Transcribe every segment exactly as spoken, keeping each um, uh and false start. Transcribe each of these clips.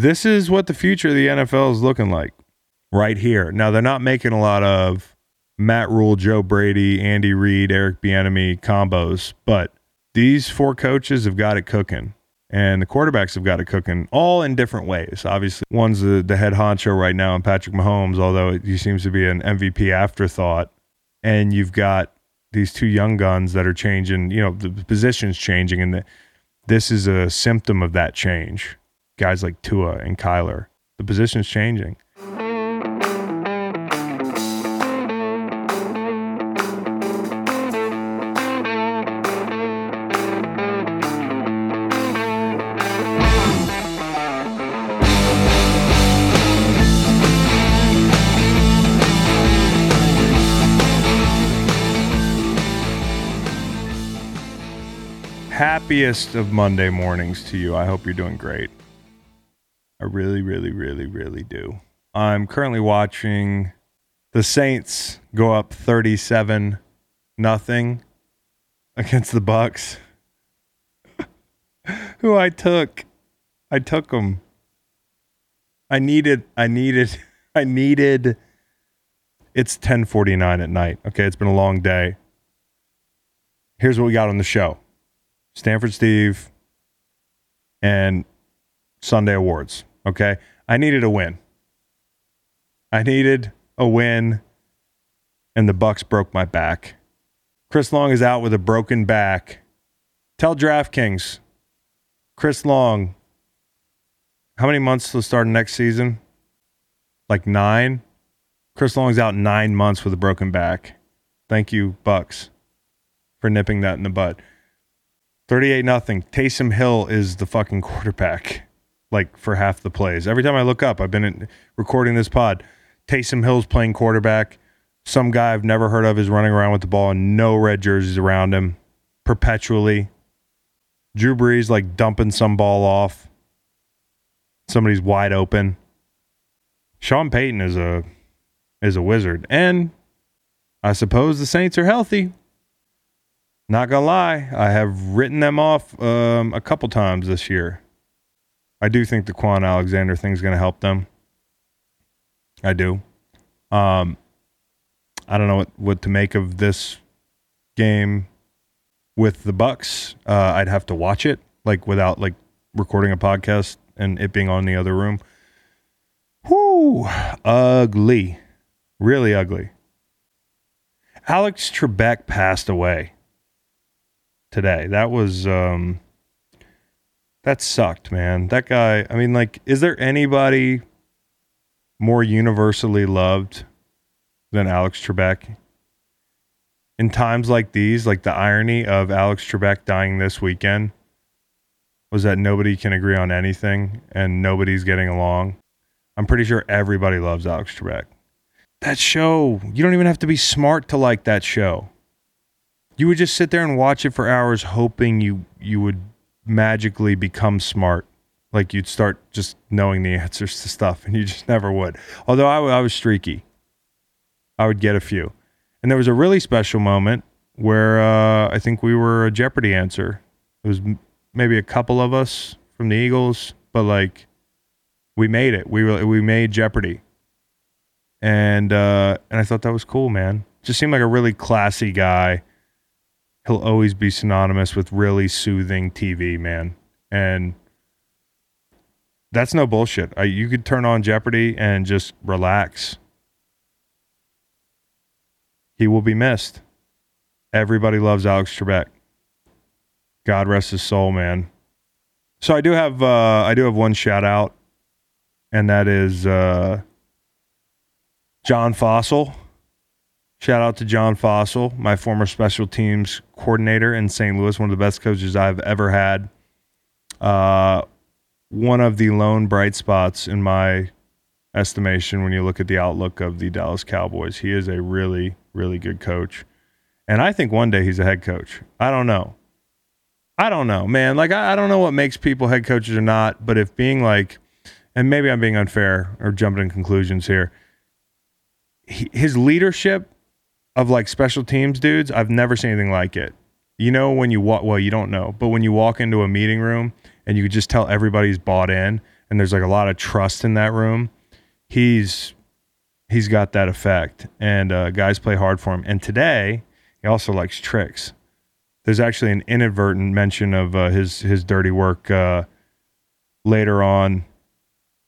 this is what the future of the N F L is looking like right here. Now, they're not making a lot of Matt Rule, Joe Brady, Andy Reid, Eric Bieniemy combos, but these four coaches have got it cooking, and the quarterbacks have got it cooking, all in different ways. Obviously, one's the, the head honcho right now in Patrick Mahomes, although he seems to be an M V P afterthought. And you've got these two young guns that are changing, you know, the position's changing, and the, this is a symptom of that change. Guys like Tua and Kyler, the position's changing. Happiest of Monday mornings to you. I hope you're doing great. I really, really, really, really do. I'm currently watching the Saints go up thirty-seven nothing against the Bucks, who I took. I took them. I needed, I needed, I needed. It's ten forty-nine at night. Okay, it's been a long day. Here's what we got on the show. Stanford Steve and Sunday Awards. Okay. I needed a win. I needed a win, and the Bucks broke my back. Chris Long is out with a broken back. Tell DraftKings, Chris Long, how many months till the start of next season? Like nine? Chris Long's out nine months with a broken back. Thank you, Bucks, for nipping that in the bud. thirty-eight nothing. Taysom Hill is the fucking quarterback, like, for half the plays. Every time I look up, I've been in, recording this pod, Taysom Hill's playing quarterback. Some guy I've never heard of is running around with the ball and no red jerseys around him perpetually. Drew Brees, like, dumping some ball off. Somebody's wide open. Sean Payton is a is a wizard. And I suppose the Saints are healthy. Not gonna lie, I have written them off um, a couple times this year. I do think the Quan Alexander thing's gonna help them. I do. Um, I don't know what, what to make of this game with the Bucks. Uh, I'd have to watch it, like, without like recording a podcast and it being on the other room. Whoo, ugly, really ugly. Alex Trebek passed away today. That was, um, that sucked, man. That guy, I mean, like, is there anybody more universally loved than Alex Trebek? In times like these, like, the irony of Alex Trebek dying this weekend was that nobody can agree on anything and nobody's getting along. I'm pretty sure everybody loves Alex Trebek. That show, you don't even have to be smart to like that show. You would just sit there and watch it for hours, hoping you you would magically become smart. Like, you'd start just knowing the answers to stuff, and you just never would. Although I, I was streaky. I would get a few. And there was a really special moment where uh, I think we were a Jeopardy answer. It was m- maybe a couple of us from the Eagles, but, like, we made it. We were, we made Jeopardy. And uh, and I thought that was cool, man. Just seemed like a really classy guy. He'll always be synonymous with really soothing T V, man. And that's no bullshit. I, you could turn on Jeopardy and just relax. He will be missed. Everybody loves Alex Trebek. God rest his soul, man. So I do have uh, I do have one shout out, and that is uh, John Fassel. Shout out to John Fassel, my former special teams coordinator in Saint Louis, one of the best coaches I've ever had. Uh, one of the lone bright spots in my estimation when you look at the outlook of the Dallas Cowboys. He is a really, really good coach. And I think one day he's a head coach. I don't know. I don't know, man. Like, I, I don't know what makes people head coaches or not, but if being like, and maybe I'm being unfair or jumping to conclusions here, he, his leadership of, like, special teams dudes, I've never seen anything like it. You know, when you walk, well, you don't know, but when you walk into a meeting room and you just tell everybody's bought in, and there's like a lot of trust in that room, he's he's got that effect. And uh, guys play hard for him. And today, he also likes tricks. There's actually an inadvertent mention of uh, his his dirty work uh, later on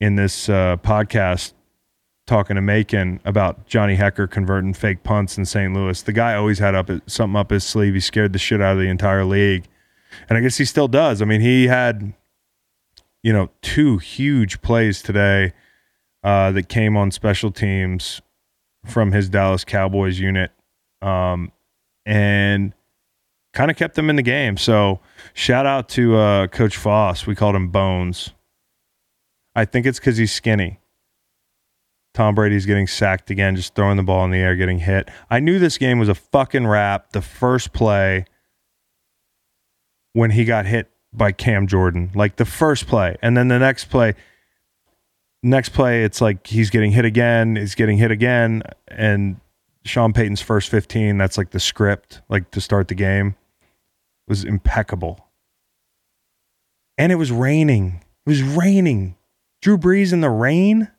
in this uh, podcast, talking to Macon about Johnny Hecker converting fake punts in Saint Louis. The guy always had up something up his sleeve. He scared the shit out of the entire league. And I guess he still does. I mean, he had, you know, two huge plays today uh, that came on special teams from his Dallas Cowboys unit, um, and kind of kept them in the game. So shout out to uh, Coach Foss. We called him Bones. I think it's because he's skinny. Tom Brady's getting sacked again, just throwing the ball in the air, getting hit. I knew this game was a fucking wrap the first play when he got hit by Cam Jordan. Like the first play. And then the next play, next play, it's like he's getting hit again, he's getting hit again. And Sean Payton's first fifteen, that's like the script, like to start the game, was impeccable. And it was raining. It was raining. Drew Brees in the rain?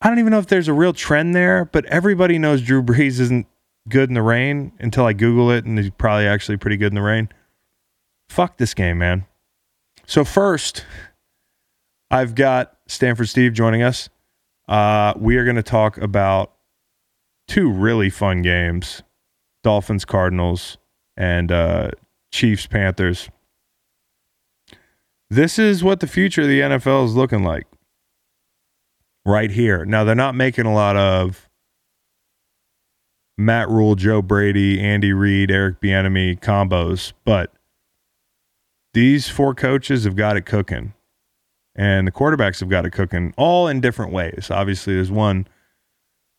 I don't even know if there's a real trend there, but everybody knows Drew Brees isn't good in the rain until I Google it, and he's probably actually pretty good in the rain. Fuck this game, man. So first, I've got Stanford Steve joining us. Uh, we are going to talk about two really fun games, Dolphins, Cardinals, and uh, Chiefs, Panthers. This is what the future of the N F L is looking like. Right here. Now, they're not making a lot of Matt Rule, Joe Brady, Andy Reid, Eric Bieniemy combos, but these four coaches have got it cooking, and the quarterbacks have got it cooking, all in different ways. Obviously, there's one,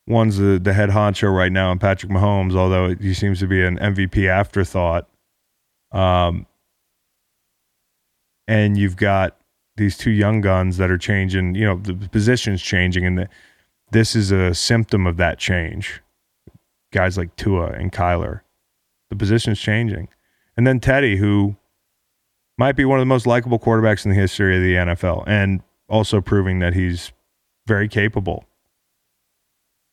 one's the, the head honcho right now in Patrick Mahomes, although he seems to be an M V P afterthought. Um, and you've got these two young guns that are changing, you know, the position's changing, and the, this is a symptom of that change. Guys like Tua and Kyler, the position's changing. And then Teddy, who might be one of the most likable quarterbacks in the history of the N F L, and also proving that he's very capable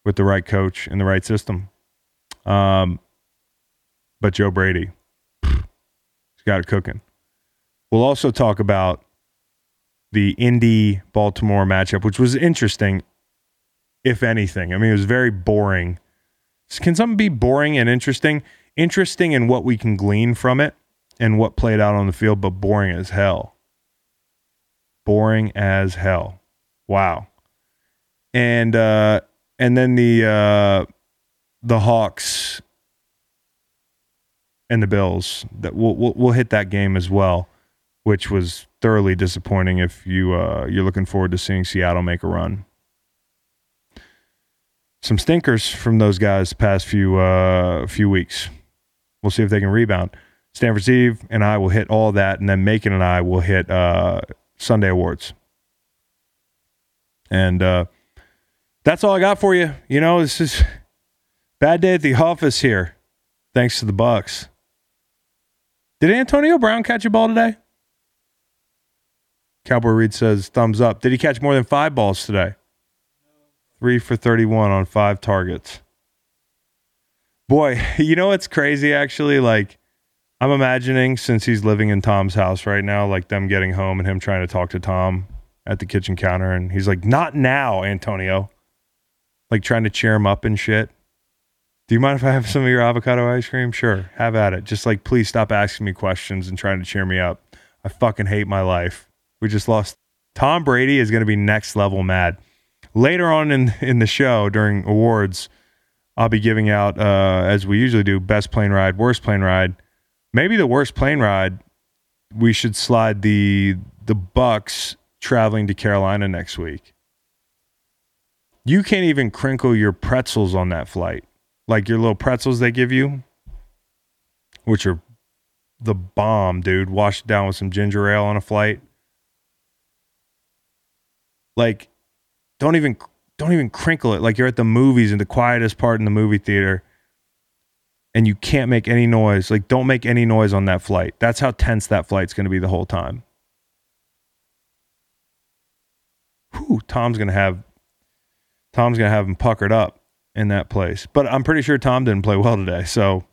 with the right coach and the right system. Um, but Joe Brady, he's got it cooking. We'll also talk about the Indy-Baltimore matchup, which was interesting, if anything. I mean, it was very boring. Can something be boring and interesting? Interesting in what we can glean from it and what played out on the field, but boring as hell. Boring as hell. Wow. And uh, and then the uh, the Hawks and the Bills. That we'll, we'll we'll hit that game as well, which was thoroughly disappointing if you, uh, you're looking forward to seeing Seattle make a run. Some stinkers from those guys the past few, uh, few weeks. We'll see if they can rebound. Stanford Steve and I will hit all that, and then Macon and I will hit uh, Sunday awards. And uh, that's all I got for you. You know, this is bad day at the office here, thanks to the Bucks. Did Antonio Brown catch a ball today? Cowboy Reed says, thumbs up. Did he catch more than five balls today? Three for thirty-one on five targets. Boy, you know what's crazy, actually? Like, I'm imagining, since he's living in Tom's house right now, like them getting home and him trying to talk to Tom at the kitchen counter. And he's like, not now, Antonio. Like, trying to cheer him up and shit. Do you mind if I have some of your avocado ice cream? Sure, have at it. Just like, please stop asking me questions and trying to cheer me up. I fucking hate my life. We just lost. Tom Brady is going to be next level mad. Later on in, in the show, during awards, I'll be giving out, uh, as we usually do, best plane ride, worst plane ride. Maybe the worst plane ride, we should slide the the Bucks traveling to Carolina next week. You can't even crinkle your pretzels on that flight. Like your little pretzels they give you, which are the bomb, dude. Washed down with some ginger ale on a flight. Like, don't even don't even crinkle it. Like you're at the movies in the quietest part in the movie theater, and you can't make any noise. Like, don't make any noise on that flight. That's how tense that flight's going to be the whole time. whew, Tom's going to have Tom's going to have him puckered up in that place. But I'm pretty sure Tom didn't play well today, so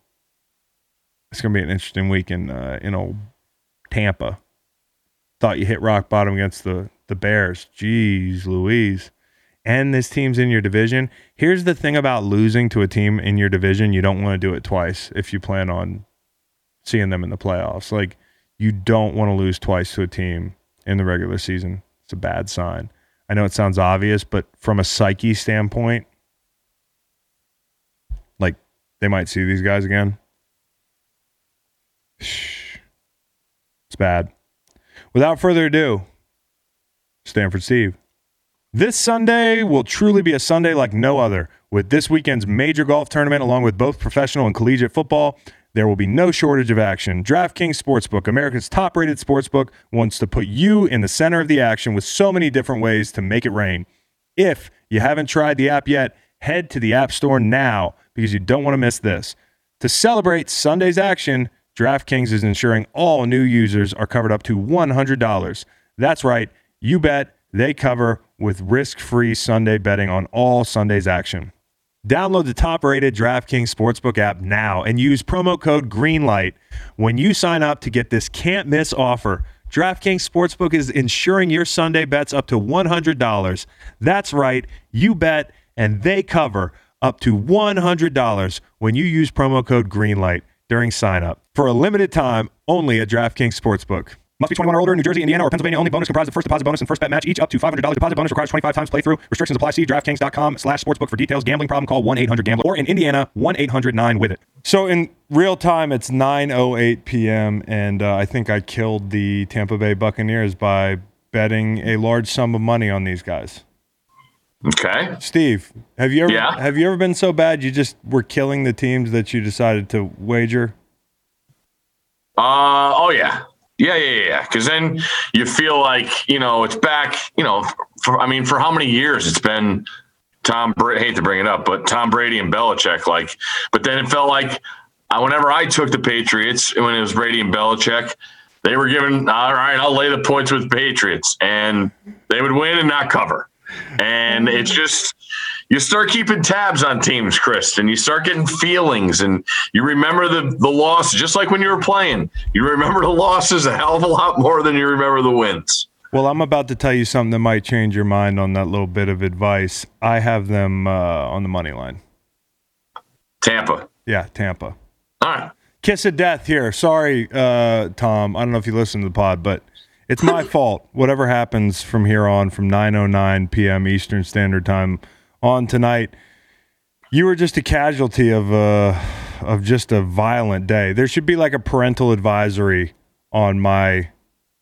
it's going to be an interesting week in uh, in old Tampa. Thought you hit rock bottom against the the Bears. Jeez Louise. And this team's in your division. Here's the thing about losing to a team in your division. You don't want to do it twice if you plan on seeing them in the playoffs. Like, you don't want to lose twice to a team in the regular season. It's a bad sign. I know it sounds obvious, but from a psyche standpoint, like, they might see these guys again. It's bad. Without further ado, Stanford Steve. This Sunday will truly be a Sunday like no other. With this weekend's major golf tournament, along with both professional and collegiate football, there will be no shortage of action. DraftKings Sportsbook, America's top-rated sportsbook, wants to put you in the center of the action with so many different ways to make it rain. If you haven't tried the app yet, head to the App Store now because you don't want to miss this. To celebrate Sunday's action, DraftKings is ensuring all new users are covered up to one hundred dollars. That's right, you bet, they cover with risk-free Sunday betting on all Sunday's action. Download the top-rated DraftKings Sportsbook app now and use promo code GREENLIGHT when you sign up to get this can't-miss offer. DraftKings Sportsbook is insuring your Sunday bets up to one hundred dollars. That's right, you bet, and they cover up to one hundred dollars when you use promo code GREENLIGHT during sign-up. For a limited time, only at DraftKings Sportsbook. Must be twenty-one or older in New Jersey, Indiana, or Pennsylvania only. Bonus comprised of first deposit bonus and first bet match, each up to five hundred dollars. Deposit bonus requires twenty-five times playthrough. Restrictions apply. See DraftKings.com slash sportsbook for details. Gambling problem, call one eight hundred gambler or in Indiana, one eight hundred nine with it. So in real time, it's nine oh eight p.m., and uh, I think I killed the Tampa Bay Buccaneers by betting a large sum of money on these guys. Okay. Steve, have you ever yeah. have you ever been so bad you just were killing the teams that you decided to wager? Uh, oh, yeah. Yeah, yeah, yeah. Because then you feel like, you know, it's back, you know, for, I mean, for how many years it's been Tom Brady, hate to bring it up, but Tom Brady and Belichick, like, but then it felt like I, whenever I took the Patriots, when it was Brady and Belichick, they were given, all right, I'll lay the points with Patriots, and they would win and not cover. And it's just, you start keeping tabs on teams, Chris, and you start getting feelings, and you remember the, the loss, just like when you were playing. You remember the losses a hell of a lot more than you remember the wins. Well, I'm about to tell you something that might change your mind on that little bit of advice. I have them uh, on the money line. Tampa. Yeah, Tampa. All right. Kiss of death here. Sorry, uh, Tom. I don't know if you listen to the pod, but it's my fault. Whatever happens from here on, from nine oh nine p.m. Eastern Standard Time on tonight, you were just a casualty of uh, of just a violent day. There should be like a parental advisory on my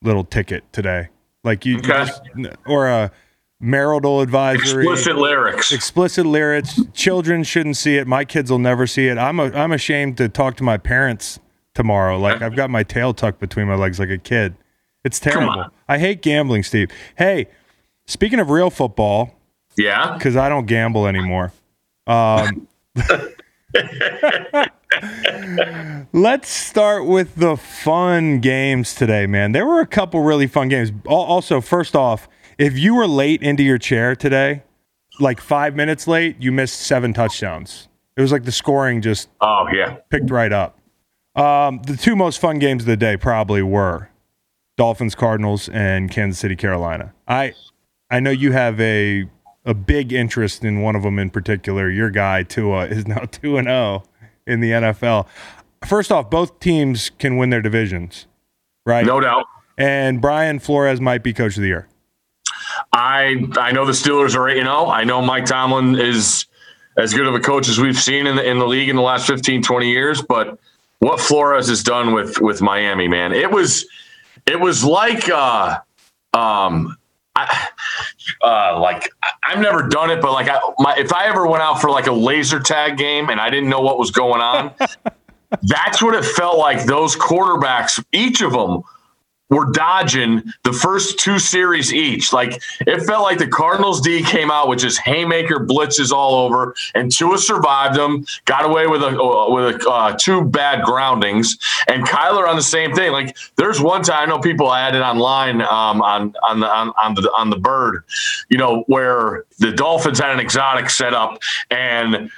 little ticket today, like you, okay. you just, or a marital advisory. Explicit lyrics. Explicit lyrics. Children shouldn't see it. My kids will never see it. I'm a, I'm ashamed to talk to my parents tomorrow. Like, I've got my tail tucked between my legs like a kid. It's terrible. I hate gambling, Steve. Hey, speaking of real football. Yeah, because I don't gamble anymore. Um, let's start with the fun games today, man. There were a couple really fun games. Also, first off, if you were late into your chair today, like five minutes late, you missed seven touchdowns. It was like the scoring just oh yeah picked right up. Um, the two most fun games of the day probably were Dolphins, Cardinals, and Kansas City, Carolina. I I know you have a a big interest in one of them in particular. Your guy, Tua, is now two and oh in the N F L. First off, both teams can win their divisions, right? No doubt. And Brian Flores might be coach of the year. I I know the Steelers are eight and oh. I know Mike Tomlin is as good of a coach as we've seen in the, in the league in the last fifteen, twenty years. But what Flores has done with, with Miami, man, it was, it was like uh, – um, I, uh, like I've never done it, but like I, my, if I ever went out for like a laser tag game and I didn't know what was going on, that's what it felt like. Those quarterbacks, each of them were dodging the first two series each. Like, it felt like the Cardinals D came out with just haymaker blitzes all over, and Tua survived them, got away with a with a, uh, two bad groundings, and Kyler on the same thing. Like, there's one time, I know people added online um, on on the on, on the on the bird, you know, where the Dolphins had an exotic setup and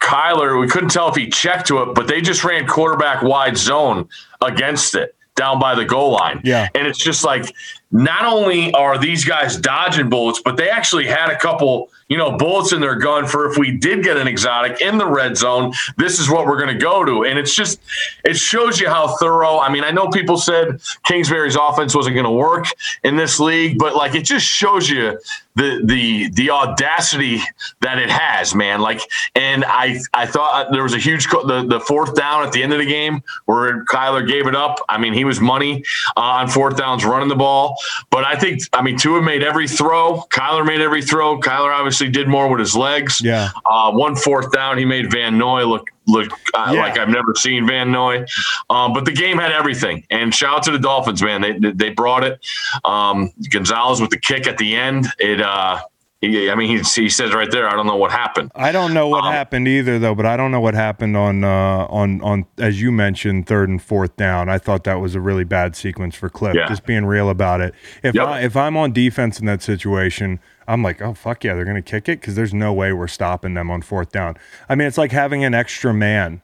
Kyler, we couldn't tell if he checked to it, but they just ran quarterback wide zone against it down by the goal line. Yeah. And it's just like, not only are these guys dodging bullets, but they actually had a couple, you know, bullets in their gun for if we did get an exotic in the red zone, this is what we're going to go to. And it's just, it shows you how thorough. I mean, I know people said Kingsbury's offense wasn't going to work in this league, but like, it just shows you the, the, the audacity that it has, man. Like, and I, I thought there was a huge, co- the, the fourth down at the end of the game where Kyler gave it up. I mean, he was money uh, on fourth downs running the ball. But I think, I mean, Tua made every throw. Kyler made every throw. Kyler obviously did more with his legs. Yeah. Uh, one fourth down, he made Van Noy look look uh, yeah. like I've never seen Van Noy. Um, but the game had everything. And shout out to the Dolphins, man. They they brought it. Um, Gonzalez with the kick at the end. It. Uh, he, I mean, he, he says right there, I don't know what happened. I don't know what um, happened either, though. But I don't know what happened on uh, on on as you mentioned, third and fourth down. I thought that was a really bad sequence for Cliff. Yeah. Just being real about it. If yep. I, if I'm on defense in that situation, I'm like, oh, fuck yeah, they're going to kick it because there's no way we're stopping them on fourth down. I mean, it's like having an extra man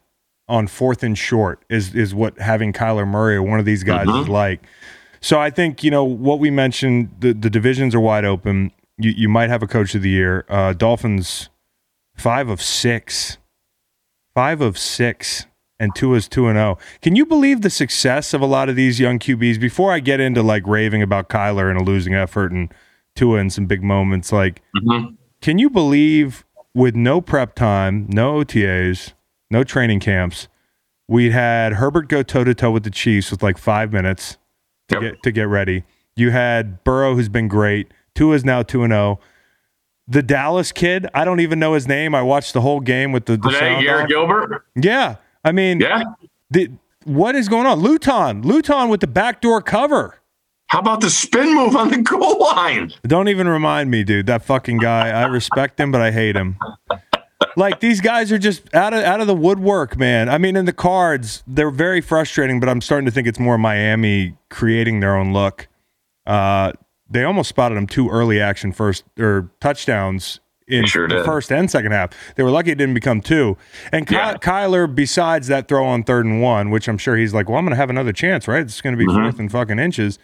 on fourth and short is is what having Kyler Murray or one of these guys mm-hmm. is like. So I think, you know, what we mentioned, the, the divisions are wide open. You, you might have a coach of the year. Uh, Dolphins, five of six. Five of six. And Tua's two and oh. Can you believe the success of a lot of these young Q Bs? Before I get into, like, raving about Kyler and a losing effort and Tua in some big moments, like, mm-hmm. can you believe with no prep time, no O T As, no training camps, we had Herbert go toe-to-toe with the Chiefs with like five minutes to, yep. get, to get ready. You had Burrow, who's been great. Tua's now two and oh. The Dallas kid, I don't even know his name. I watched the whole game with the, the Today, Garrett Gilbert? Yeah. I mean, yeah. The, what is going on? Luton. Luton with the backdoor cover. How about the spin move on the goal line? Don't even remind me, dude. That fucking guy. I respect him, but I hate him. Like, these guys are just out of out of the woodwork, man. I mean, in the cards, they're very frustrating, but I'm starting to think it's more Miami creating their own look. Uh, they almost spotted him two early action first or touchdowns in sure the first and second half. They were lucky it didn't become two. And yeah. Kyler, besides that throw on third and one, which I'm sure he's like, well, I'm going to have another chance, right? It's going to be mm-hmm. fourth and fucking inches.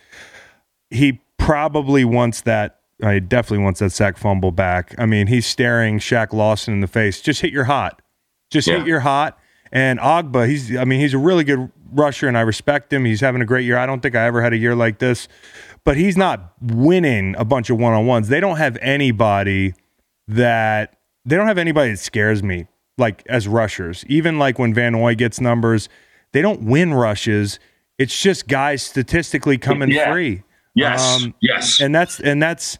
He probably wants that. I uh, definitely wants that sack fumble back. I mean, he's staring Shaq Lawson in the face. Just hit your hot. Just yeah. hit your hot. And Ogba, he's. I mean, he's a really good rusher, and I respect him. He's having a great year. I don't think I ever had a year like this. But he's not winning a bunch of one-on-ones. They don't have anybody that they don't have anybody that scares me like as rushers. Even like when Van Noy gets numbers, they don't win rushes. It's just guys statistically coming yeah. free. Yes. Um, yes. And that's, and that's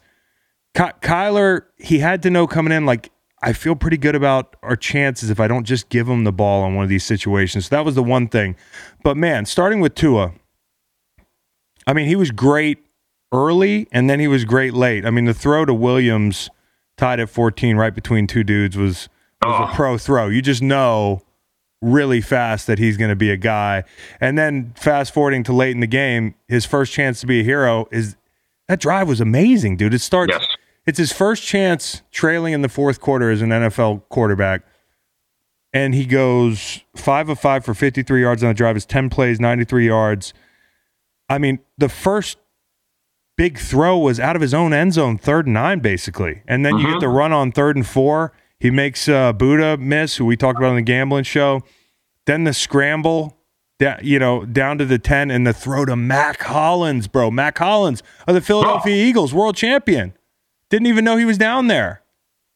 Ky- Kyler. He had to know coming in, like, I feel pretty good about our chances if I don't just give him the ball on one of these situations. So that was the one thing, but man, starting with Tua, I mean, he was great early and then he was great late. I mean, the throw to Williams tied at fourteen right between two dudes was, was oh. a pro throw. You just know really fast that he's going to be a guy. And then fast forwarding to late in the game, his first chance to be a hero is that drive was amazing, dude. It starts, yes. it's his first chance trailing in the fourth quarter as an N F L quarterback. And he goes five of five for fifty-three yards on the drive. It's ten plays, ninety-three yards. I mean, the first big throw was out of his own end zone, third and nine, basically. And then mm-hmm. you get the run on third and four. He makes uh, Buddha miss, who we talked about on the gambling show. Then the scramble, da- you know, down to the ten, and the throw to Mac Hollins, bro. Mac Hollins of the Philadelphia oh. Eagles, world champion. Didn't even know he was down there.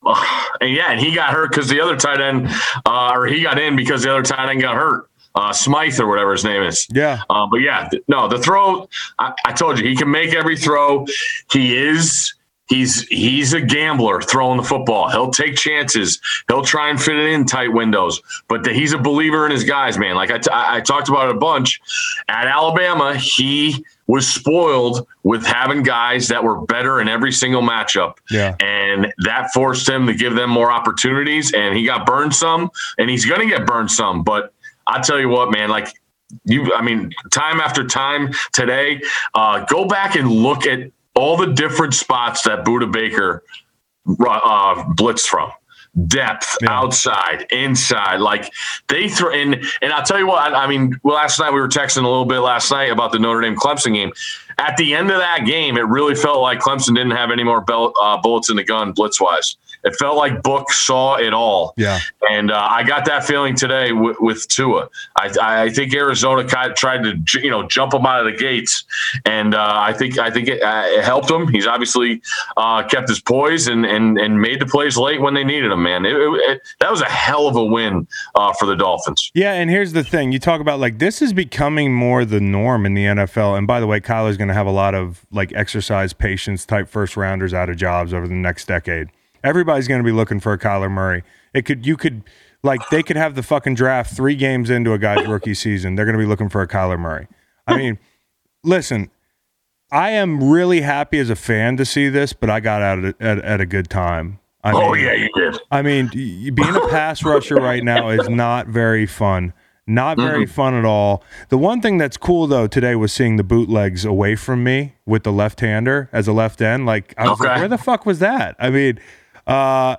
Oh, and yeah, and he got hurt because the other tight end, uh, or he got in because the other tight end got hurt. Uh, Smythe or whatever his name is. Yeah. Uh, but yeah, th- no, the throw, I-, I told you, he can make every throw. He is He's he's a gambler throwing the football. He'll take chances. He'll try and fit it in tight windows. But the, he's a believer in his guys, man. Like I, t- I talked about it a bunch. At Alabama, he was spoiled with having guys that were better in every single matchup. Yeah. And that forced him to give them more opportunities. And he got burned some. And he's going to get burned some. But I tell you what, man, like you, I mean, time after time today, uh, go back and look at all the different spots that Budda Baker uh, blitzed from. Depth, yeah. Outside, inside. Like they throw in. And I'll tell you what, I, I mean, last night we were texting a little bit last night about the Notre Dame Clemson game. At the end of that game, it really felt like Clemson didn't have any more bell, uh, bullets in the gun blitz wise. It felt like Book saw it all. Yeah. And uh, I got that feeling today w- with Tua. I, I think Arizona kind of tried to, you know, jump him out of the gates. And uh, I think I think it, uh, it helped him. He's obviously uh, kept his poise and, and and made the plays late when they needed him, man. It, it, it, that was a hell of a win uh, for the Dolphins. Yeah, and here's the thing. You talk about, like, this is becoming more the norm in the N F L. And by the way, Kyler's going to have a lot of, like, exercise patience type first-rounders out of jobs over the next decade. Everybody's going to be looking for a Kyler Murray. It could, you could, like, they could have the fucking draft three games into a guy's rookie season. They're going to be looking for a Kyler Murray. I mean, listen, I am really happy as a fan to see this, but I got out at, at, at a good time. I oh, mean, yeah, you did. I mean, being a pass rusher right now is not very fun. Not very mm-hmm. fun at all. The one thing that's cool, though, today was seeing the bootlegs away from me with the left-hander as a left end. Like, I was okay. like, where the fuck was that? I mean, Uh,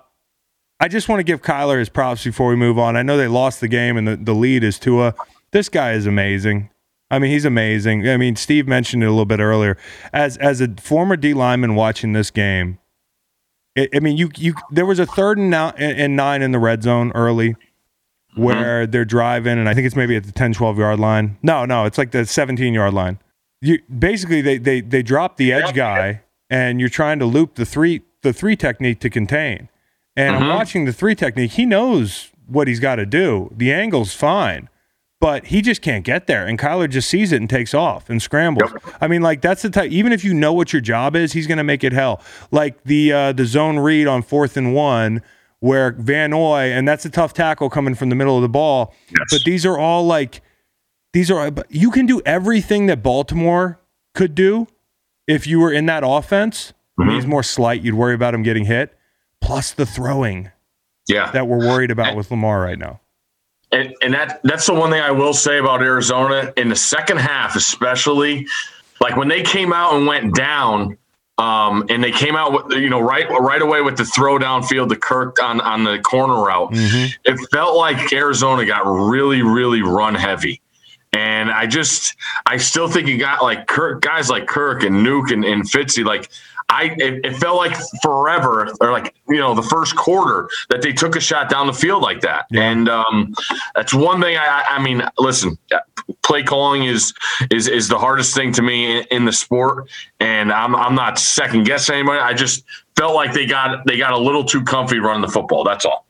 I just want to give Kyler his props before we move on. I know they lost the game, and the, the lead is Tua. This guy is amazing. I mean, he's amazing. I mean, Steve mentioned it a little bit earlier. As as a former D lineman watching this game, it, I mean, you you there was a third and, now, and nine in the red zone early where mm-hmm. they're driving, and I think it's maybe at the ten, twelve yard line. No, no, it's like the seventeen yard line. You basically they they they drop the edge guy, and you're trying to loop the three. the three technique to contain. And mm-hmm. I'm watching the three technique. He knows what he's got to do. The angle's fine, but he just can't get there. And Kyler just sees it and takes off and scrambles. Yep. I mean, like, that's the type, even if you know what your job is, he's going to make it hell. Like the, uh, the zone read on fourth and one where Van Noy, and that's a tough tackle coming from the middle of the ball. Yes. But these are all like, these are, you can do everything that Baltimore could do if you were in that offense. Mm-hmm. He's more slight. You'd worry about him getting hit. Plus the throwing yeah. that we're worried about and, with Lamar right now. And, and that that's the one thing I will say about Arizona in the second half, especially, like when they came out and went down um, and they came out, with, you know, right, right away with the throw downfield to Kirk on, on the corner route. Mm-hmm. It felt like Arizona got really, really run heavy. And I just, I still think you got like Kirk, guys like Kirk and Nuke and, and Fitzy, like, I it, it felt like forever, or like, you know, the first quarter that they took a shot down the field like that. Yeah. And um, that's one thing. I, I mean, listen, play calling is is is the hardest thing to me in, in the sport, and I'm I'm not second guessing anybody. I just felt like they got they got a little too comfy running the football. That's all.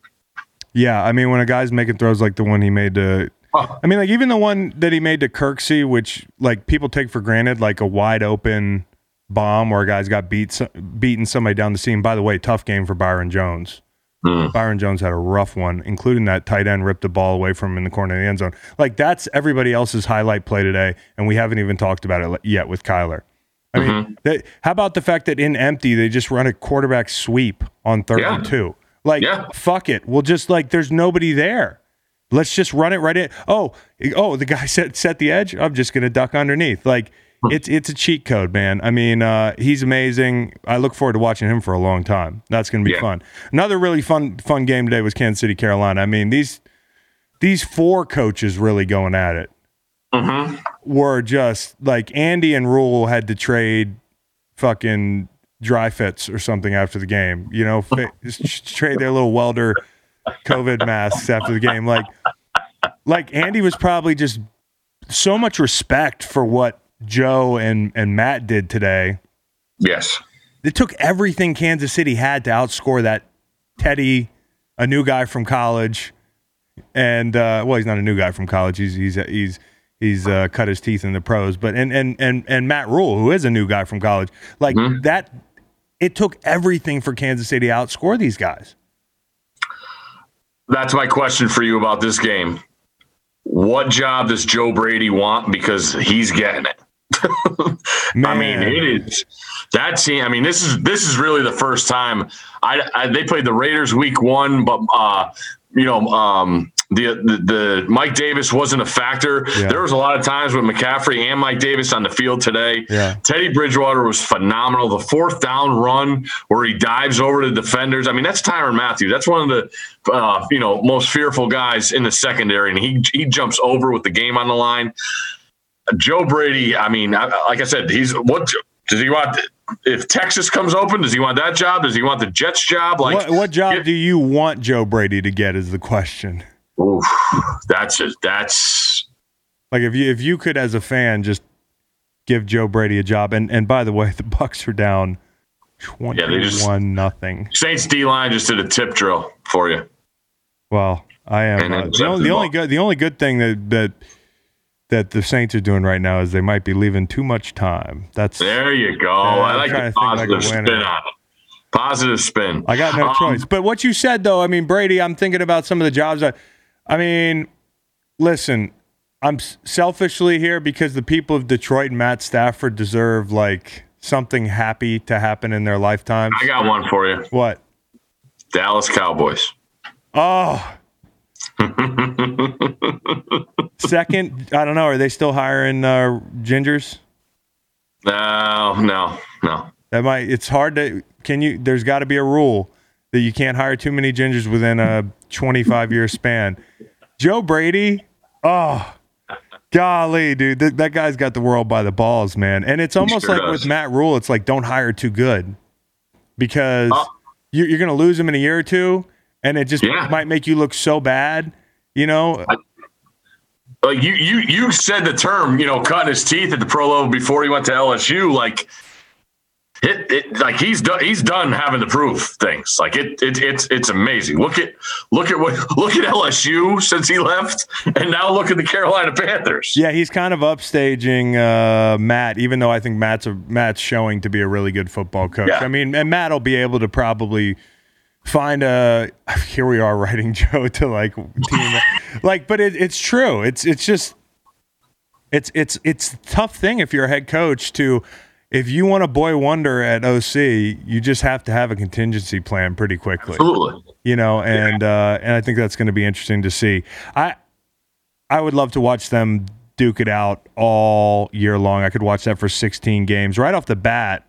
Yeah, I mean, when a guy's making throws like the one he made to, oh. I mean, like even the one that he made to Kirksey, which like people take for granted, like a wide open bomb where a guy's got beat, beaten somebody down the seam. By the way, tough game for Byron Jones. Mm. Byron Jones had a rough one, including that tight end ripped the ball away from him in the corner of the end zone. Like, that's everybody else's highlight play today, and we haven't even talked about it yet with Kyler. I mm-hmm. mean, they, how about the fact that in empty, they just run a quarterback sweep on third yeah. and two? Like, yeah. fuck it. We'll just, like, there's nobody there. Let's just run it right in. Oh, oh, the guy set, set the edge? I'm just going to duck underneath. Like, It's it's a cheat code, man. I mean, uh, he's amazing. I look forward to watching him for a long time. That's going to be yeah. fun. Another really fun fun game today was Kansas City, Carolina. I mean, these these four coaches really going at it mm-hmm. were just like Andy and Rule had to trade fucking dry fits or something after the game. You know, fit, trade their little welder COVID masks after the game. Like, like Andy was probably just so much respect for what Joe and, and Matt did today. Yes. It took everything Kansas City had to outscore that Teddy, a new guy from college. And, uh, well, he's not a new guy from college. He's he's he's he's uh, cut his teeth in the pros. But and and and and Matt Rule, who is a new guy from college. Like mm-hmm. that it took everything for Kansas City to outscore these guys. That's my question for you about this game. What job does Joe Brady want? Because he's getting it. I mean, it is that team. I mean, this is this is really the first time I, I they played the Raiders week one, but uh, you know, um, the, the the Mike Davis wasn't a factor. Yeah. There was a lot of times with McCaffrey and Mike Davis on the field today. Yeah. Teddy Bridgewater was phenomenal. The fourth down run where he dives over the defenders. I mean, that's Tyrann Mathieu. That's one of the uh, you know most fearful guys in the secondary, and he he jumps over with the game on the line. Joe Brady, I mean, like I said, he's what does he want? If Texas comes open, does he want that job? Does he want the Jets job? Like, what, what job get, do you want Joe Brady to get? Is the question. Oof, that's just, that's like if you if you could, as a fan, just give Joe Brady a job. And and by the way, the Bucks are down twenty-one nothing. Saints D line just did a tip drill for you. Well, I am uh, the, only, the only good the only good thing that that. that the Saints are doing right now is they might be leaving too much time. That's there you go. Yeah, I like the positive like spin on it. Positive spin. I got no um, choice. But what you said, though, I mean, Brady, I'm thinking about some of the jobs. I, I mean, listen, I'm selfishly here because the people of Detroit and Matt Stafford deserve, like, something happy to happen in their lifetime. I got one for you. What? Dallas Cowboys. Oh, second, I don't know. Are they still hiring uh, gingers? No, no, no. That might. It's hard to. Can you? There's got to be a rule that you can't hire too many gingers within a twenty-five year span. Joe Brady. Oh, golly, dude, th- that guy's got the world by the balls, man. And it's almost sure like does. With Matt Rule, it's like don't hire too good because oh. you, you're going to lose him in a year or two. And it just yeah. might make you look so bad, you know. Like you, you, you said the term, you know, cutting his teeth at the pro level before he went to L S U. Like it, it like he's done. He's done having to prove things. Like it, it, it's, it's amazing. Look at, look at what, look at L S U since he left, and now look at the Carolina Panthers. Yeah, he's kind of upstaging uh, Matt, even though I think Matt's a, Matt's showing to be a really good football coach. Yeah. I mean, and Matt will be able to probably. Find a here we are writing Joe to like team like but it, it's true it's it's just it's it's it's a tough thing if you're a head coach to if you want a boy wonder at O C you just have to have a contingency plan pretty quickly. Absolutely. You know and yeah. uh and I think that's going to be interesting to see. I I would love to watch them duke it out all year long. I could watch that for sixteen games. Right off the bat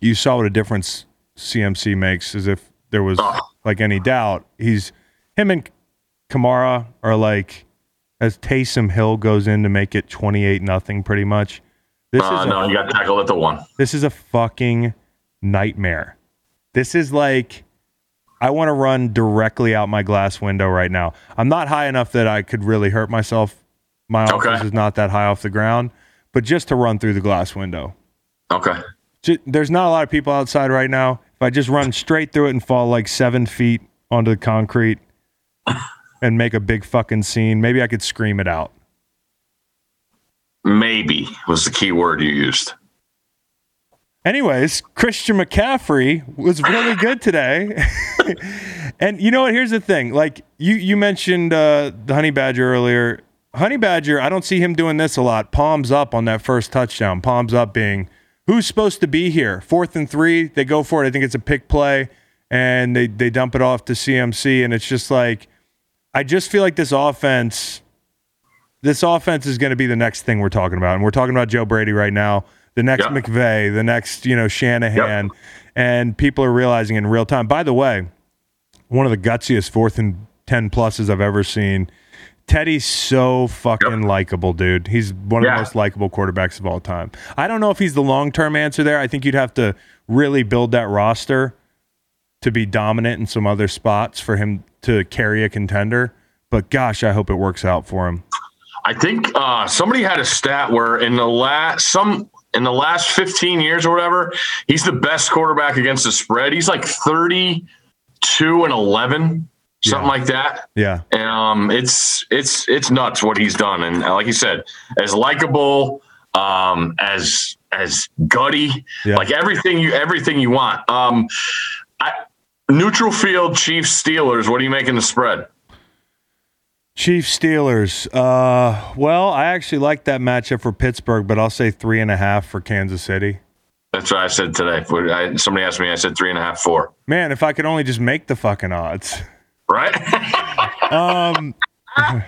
you saw what a difference C M C makes as if there was like any doubt. He's him and Kamara are like as Taysom Hill goes in to make it twenty-eight nothing pretty much. This uh, is no, a, you got tackled at the one. This is a fucking nightmare. This is like I want to run directly out my glass window right now. I'm not high enough that I could really hurt myself. My office okay. is not that high off the ground, but just to run through the glass window. Okay. Just, there's not a lot of people outside right now. If I just run straight through it and fall like seven feet onto the concrete and make a big fucking scene, maybe I could scream it out. Maybe was the key word you used. Anyways, Christian McCaffrey was really good today. And you know what? Here's the thing. Like you, you mentioned uh, the Honey Badger earlier. Honey Badger, I don't see him doing this a lot. Palms up on that first touchdown. Palms up being... Who's supposed to be here? Fourth and three, they go for it. I think it's a pick play, and they, they dump it off to C M C, and it's just like, I just feel like this offense, this offense is going to be the next thing we're talking about, and we're talking about Joe Brady right now, the next yep. McVay, the next you know Shanahan, yep. and people are realizing in real time. By the way, one of the gutsiest fourth and ten pluses I've ever seen. Teddy's so fucking yep. likable, dude. He's one of yeah. the most likable quarterbacks of all time. I don't know if he's the long-term answer there. I think you'd have to really build that roster to be dominant in some other spots for him to carry a contender. But gosh, I hope it works out for him. I think uh, somebody had a stat where in the last some in the last fifteen years or whatever, he's the best quarterback against the spread. He's like thirty-two and eleven. Something yeah. like that. Yeah. And, um, it's, it's, it's nuts what he's done. And like you said, as likable, um, as as gutty, yeah. like everything you everything you want. Um, I, neutral field, Chiefs, Steelers. What are you making the spread? Chiefs, Steelers. Uh, well, I actually like that matchup for Pittsburgh, but I'll say three and a half for Kansas City. That's what I said today. I, somebody asked me, I said three and a half, four. Man, if I could only just make the fucking odds. Right? um,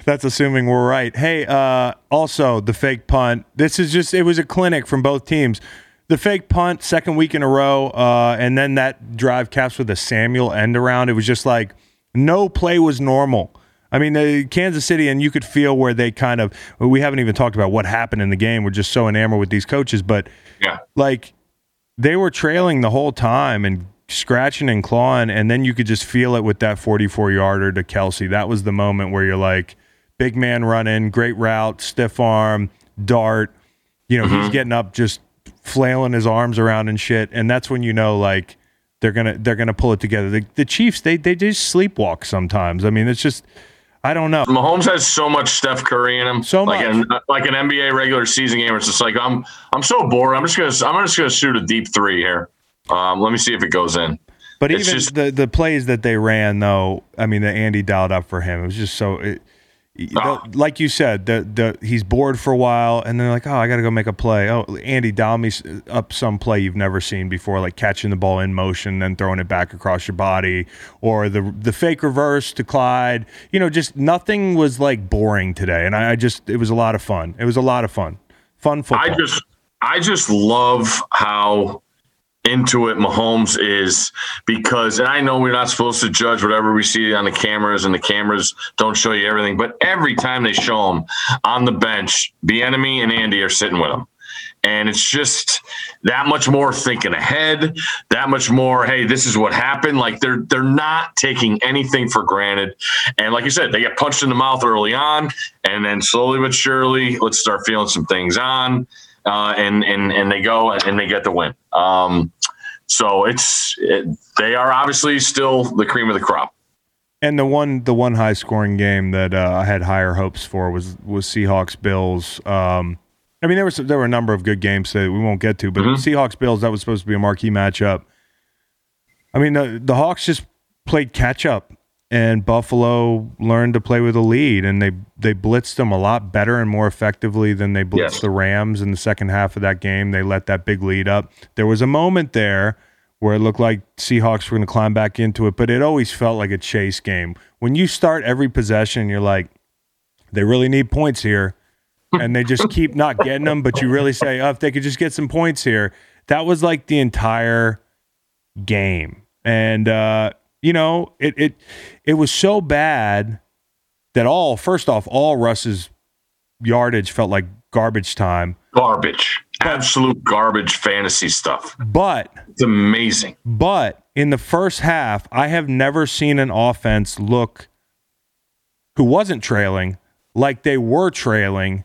that's assuming we're right. Hey, uh, also, the fake punt. This is just, it was a clinic from both teams. The fake punt, second week in a row, uh, and then that drive caps with a Samuel end around. It was just like, no play was normal. I mean, the Kansas City, and you could feel where they kind of, we haven't even talked about what happened in the game. We're just so enamored with these coaches, but yeah. like, they were trailing the whole time and scratching and clawing, and then you could just feel it with that forty-four yarder to Kelsey. That was the moment where you're like, big man running, great route, stiff arm, dart. You know, mm-hmm. he's getting up, just flailing his arms around and shit. And that's when you know, like, they're gonna they're gonna pull it together. The, the Chiefs, they they just sleepwalk sometimes. I mean, it's just. I don't know. Mahomes has so much Steph Curry in him. So like much. An, like an N B A regular season game, it's just like I'm. I'm so bored. I'm just gonna. I'm just gonna shoot a deep three here. Um, let me see if it goes in. But it's even just, the the plays that they ran, though. I mean, that Andy dialed up for him. It was just so. It, uh, the, like you said, the the he's bored for a while, and then like, oh, I gotta go make a play. Oh, Andy dialed me up some play you've never seen before, like catching the ball in motion, then throwing it back across your body, or the the fake reverse to Clyde. You know, just nothing was like boring today, and I, I just it was a lot of fun. It was a lot of fun, fun football. I just I just love how into it Mahomes is, because, and I know we're not supposed to judge whatever we see on the cameras, and the cameras don't show you everything, but every time they show him on the bench, Bieniemy and Andy are sitting with him. And it's just that much more thinking ahead, that much more, hey, this is what happened. Like they're they're not taking anything for granted. And like you said, they get punched in the mouth early on, and then slowly but surely, let's start feeling some things on. Uh, and, and, and they go and they get the win. Um, so it's it, they are obviously still the cream of the crop. And the one the one high scoring game that uh, I had higher hopes for was was Seahawks Bills. Um, I mean there were some, there were a number of good games that we won't get to, but mm-hmm. Seahawks Bills, that was supposed to be a marquee matchup. I mean the the Hawks just played catch up. And Buffalo learned to play with a lead, and they, they blitzed them a lot better and more effectively than they blitzed yes. the Rams in the second half of that game. They let that big lead up. There was a moment there where it looked like Seahawks were going to climb back into it, but it always felt like a chase game. When you start every possession, you're like, they really need points here, and they just keep not getting them, but you really say, oh, if they could just get some points here. That was like the entire game. And, uh, You know, it, it it was so bad that all, first off, all Russ's yardage felt like garbage time. Garbage. But, absolute garbage fantasy stuff. But. It's amazing. But in the first half, I have never seen an offense look, who wasn't trailing, like they were trailing,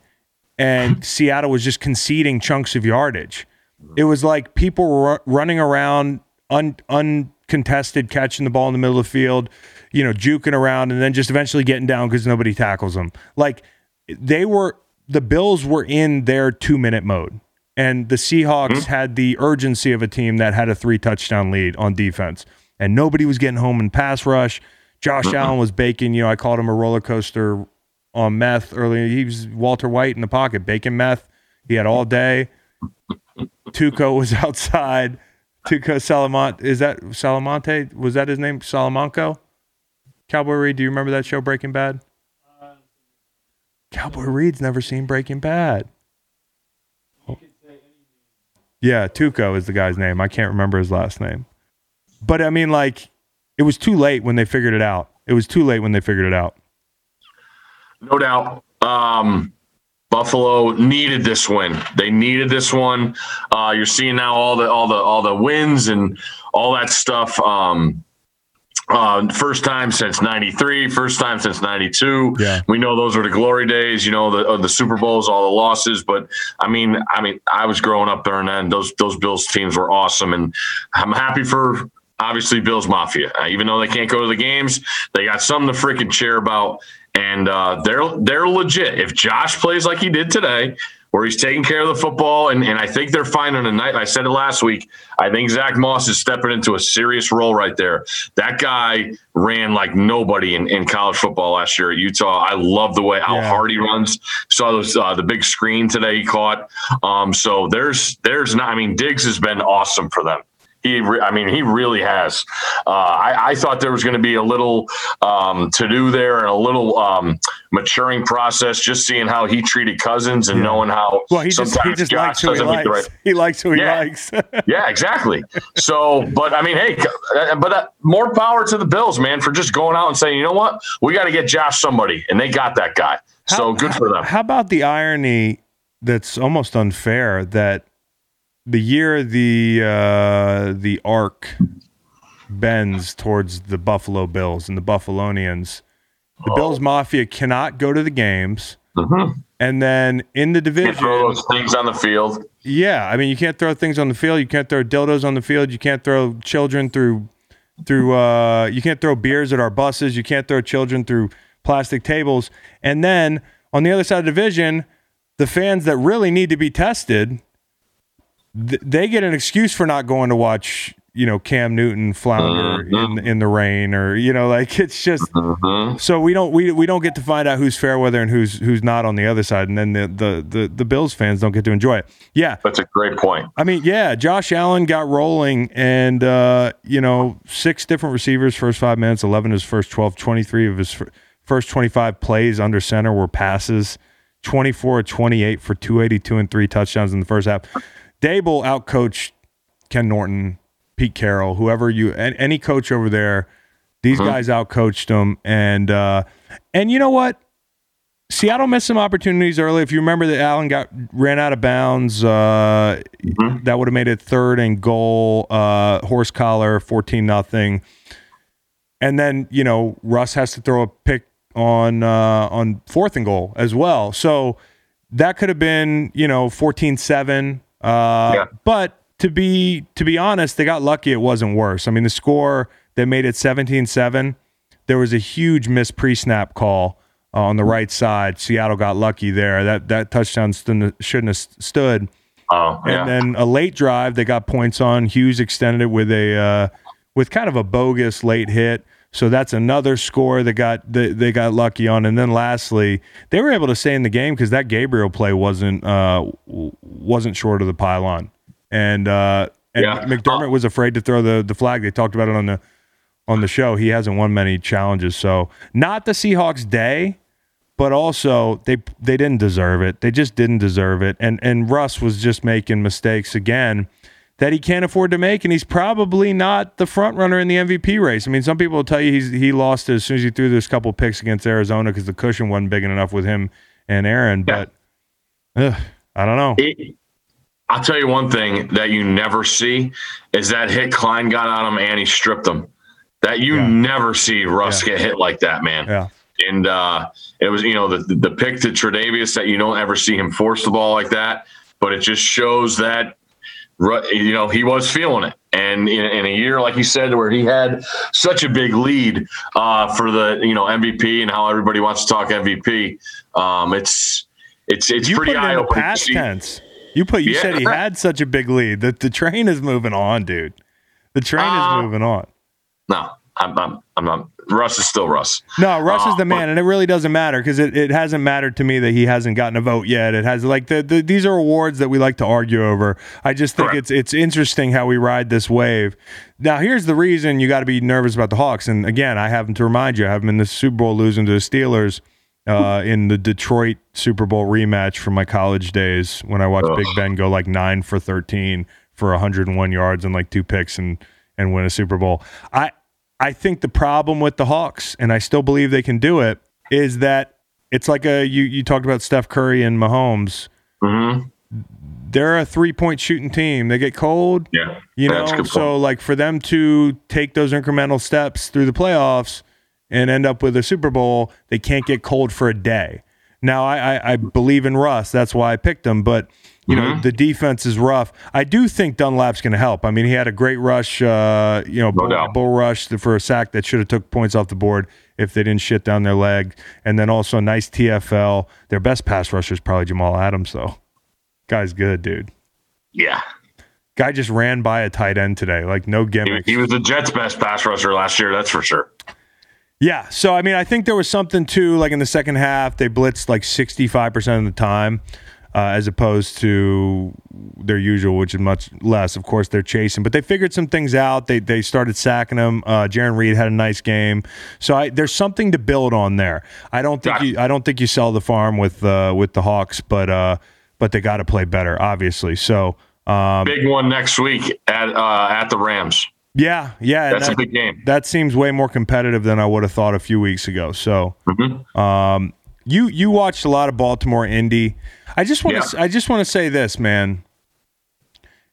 and Seattle was just conceding chunks of yardage. It was like people were running around un un. contested, catching the ball in the middle of the field, you know, juking around, and then just eventually getting down because nobody tackles them. Like, they were, the Bills were in their two-minute mode, and the Seahawks mm-hmm. had the urgency of a team that had a three-touchdown lead on defense, and nobody was getting home in pass rush. Josh mm-hmm. Allen was baking, you know, I called him a roller coaster on meth earlier. He was Walter White in the pocket, baking meth. He had all day. Tuco was outside. Tuco Salamante, is that Salamante? Was that his name? Salamanco? Cowboy Reed, do you remember that show, Breaking Bad? Uh, Cowboy Reed's never seen Breaking Bad. You could say anything. Yeah, Tuco is the guy's name. I can't remember his last name. But, I mean, like, it was too late when they figured it out. It was too late when they figured it out. No doubt. Um... Buffalo needed this win. They needed this one. Uh, you're seeing now all the all the all the wins and all that stuff. Um, uh, first time since ninety-three. First time since ninety-two. Yeah. We know those were the glory days. You know the uh, the Super Bowls, all the losses. But I mean, I mean, I was growing up there, and then those those Bills teams were awesome, and I'm happy for. Obviously, Bills Mafia. Uh, even though they can't go to the games, they got something to freaking cheer about, and uh, they're they're legit. If Josh plays like he did today, where he's taking care of the football, and, and I think they're finding a night. I said it last week. I think Zach Moss is stepping into a serious role right there. That guy ran like nobody in, in college football last year at Utah. I love the way how yeah. hard he runs. Saw those, uh, the big screen today he caught. Um, so there's there's not. I mean, Diggs has been awesome for them. He, I mean, he really has. Uh, I, I thought there was going to be a little um, to do there and a little um, maturing process, just seeing how he treated Cousins and yeah. knowing how well, he sometimes just, he just Josh doesn't meet the right. He likes who he yeah. likes. yeah, exactly. So, but I mean, hey, but uh, more power to the Bills, man, for just going out and saying, you know what, we got to get Josh somebody, and they got that guy. How, so good how, for them. How about the irony that's almost unfair that the year the uh, the arc bends towards the Buffalo Bills and the Buffalonians, the oh. Bills Mafia cannot go to the games, mm-hmm. and then in the division, you can't throw those things on the field. Yeah, I mean, you can't throw things on the field. You can't throw dildos on the field. You can't throw children through through. Uh, you can't throw beers at our buses. You can't throw children through plastic tables. And then on the other side of the division, the fans that really need to be tested, they get an excuse for not going to watch, you know, Cam Newton flounder mm-hmm. in in the rain, or, you know, like it's just mm-hmm. so we don't we we don't get to find out who's fair weather and who's who's not on the other side, and then the the the, the Bills fans don't get to enjoy it. Yeah, that's a great point. I mean, yeah, Josh Allen got rolling, and uh, you know, six different receivers first five minutes, eleven his first twelve, twenty-three of his first twenty-five plays under center were passes, twenty-four of twenty-eight for two eighty-two and three touchdowns in the first half. Dable outcoached Ken Norton, Pete Carroll, whoever you, and any coach over there. These mm-hmm. guys outcoached them, and uh, and you know what? Seattle missed some opportunities early. If you remember that Allen got ran out of bounds, uh, mm-hmm. that would have made it third and goal. Uh, horse collar, fourteen nothing, and then you know Russ has to throw a pick on uh, on fourth and goal as well. So that could have been, you know, fourteen seven. Uh, yeah. But to be to be honest, they got lucky. It wasn't worse. I mean, the score that made it seventeen seven, there was a huge missed pre-snap call uh, on the right side. Seattle got lucky there. That that touchdown st- shouldn't have stood. Oh, yeah. And then a late drive, they got points on. Hughes extended it with a uh, with kind of a bogus late hit. So that's another score that got they, they got lucky on. And then lastly, they were able to stay in the game because that Gabriel play wasn't uh, wasn't short of the pylon, and uh, and yeah. McDermott was afraid to throw the, the flag. They talked about it on the on the show. He hasn't won many challenges, so not the Seahawks' day, but also they they didn't deserve it. They just didn't deserve it. And and Russ was just making mistakes again that he can't afford to make, and he's probably not the front runner in the M V P race. I mean, some people will tell you he's, he lost it as soon as he threw those couple picks against Arizona because the cushion wasn't big enough with him and Aaron, but yeah. ugh, I don't know. It, I'll tell you one thing that you never see is that hit Klein got on him and he stripped him. That you yeah. never see Russ yeah. get hit like that, man. Yeah. And uh, it was, you know, the, the pick to Tre'Davious that you don't ever see him force the ball like that, but it just shows that, you know, he was feeling it. And in, in a year, like you said, where he had such a big lead uh, for the, you know, M V P and how everybody wants to talk M V P. Um, it's, it's, it's you pretty eye opening. Past tense. You put, you yeah. said he had such a big lead that the train is moving on, dude. The train uh, is moving on. No, I'm, I'm, I'm not. Russ is still Russ. No, Russ uh, is the man, but, and it really doesn't matter because it, it hasn't mattered to me that he hasn't gotten a vote yet. It has like the, the these are awards that we like to argue over. I just think correct. it's it's interesting how we ride this wave. Now, here's the reason you got to be nervous about the Hawks, and again, I have to remind you, I have them in the Super Bowl losing to the Steelers uh, in the Detroit Super Bowl rematch from my college days when I watched ugh. Big Ben go like nine for thirteen for one hundred one yards and like two picks and and win a Super Bowl. I. I think the problem with the Hawks, and I still believe they can do it, is that it's like a you, you talked about Steph Curry and Mahomes. Mm-hmm. They're a three-point shooting team. They get cold. Yeah, you know. That's a good point. So, like, for them to take those incremental steps through the playoffs and end up with a Super Bowl, they can't get cold for a day. Now, I, I, I believe in Russ. That's why I picked him. But, you mm-hmm. know, the defense is rough. I do think Dunlap's going to help. I mean, he had a great rush, uh, you know, no bull, bull rush for a sack that should have took points off the board if they didn't shit down their leg. And then also a nice T F L. Their best pass rusher is probably Jamal Adams, though. guy's good, dude. Yeah. Guy just ran by a tight end today. Like, no gimmicks. He, he was the Jets' best pass rusher last year, that's for sure. Yeah. So, I mean, I think there was something, too, like in the second half, they blitzed like sixty-five percent of the time uh, as opposed to their usual, which is much less. Of course, they're chasing. But they figured some things out. They they started sacking them. Uh, Jaron Reed had a nice game. So I, there's something to build on there. I don't think you, I don't think you sell the farm with uh, with the Hawks, but uh, but they got to play better, obviously. So um, big one next week at uh, at the Rams. Yeah, yeah. That's that, a big game. That seems way more competitive than I would have thought a few weeks ago. So, mm-hmm. um, you you watched a lot of Baltimore Indy. I just want to yeah. I just want to say this, man.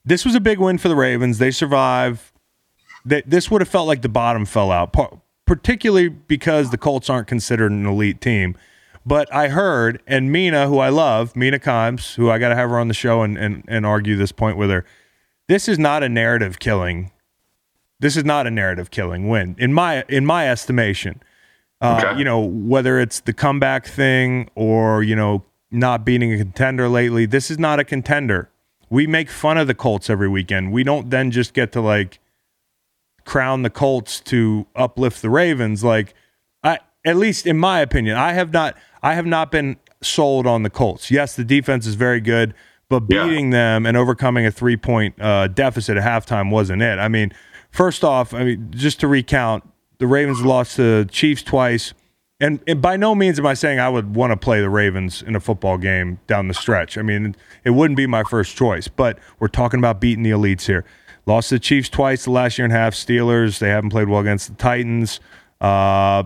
This was a big win for the Ravens. They survive. They, this would have felt like the bottom fell out, particularly because the Colts aren't considered an elite team. But I heard, and Mina, who I love, Mina Kimes, who I got to have her on the show and, and and argue this point with her. This is not a narrative killing. This is not a narrative killing win, in my in my estimation. Uh, okay. You know, whether it's the comeback thing or, you know, not beating a contender lately, this is not a contender. We make fun of the Colts every weekend. We don't then just get to, like, crown the Colts to uplift the Ravens. Like, I at least in my opinion, I have not I have not been sold on the Colts. Yes, the defense is very good, but beating yeah. them and overcoming a three-point uh, deficit at halftime wasn't it. I mean, first off, I mean, just to recount, the Ravens lost to the Chiefs twice. And, and by no means am I saying I would want to play the Ravens in a football game down the stretch. I mean, it wouldn't be my first choice, but we're talking about beating the elites here. Lost to the Chiefs twice the last year and a half. Steelers, they haven't played well against the Titans. Uh,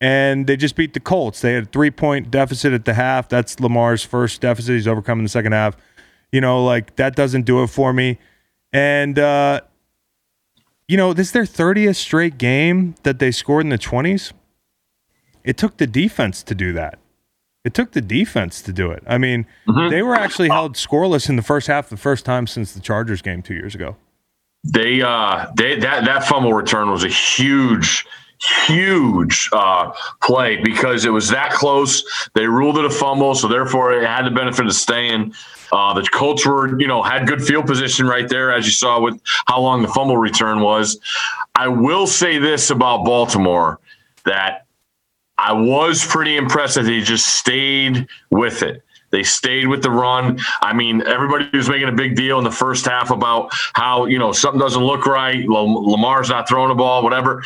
and they just beat the Colts. They had a three-point deficit at the half. That's Lamar's first deficit. He's overcoming the second half. You know, like, that doesn't do it for me. And, uh, you know, this is their thirtieth straight game that they scored in the twenties. It took the defense to do that. It took the defense to do it. I mean, mm-hmm. they were actually held scoreless in the first half the first time since the Chargers game two years ago. They, uh, they that that fumble return was a huge, huge uh, play because it was that close. They ruled it a fumble, so therefore it had the benefit of staying. Uh, the Colts were, you know, had good field position right there, as you saw with how long the fumble return was. I will say this about Baltimore, that I was pretty impressed that they just stayed with it. They stayed with the run. I mean, everybody was making a big deal in the first half about how, you know, something doesn't look right. Lamar's not throwing the ball, whatever.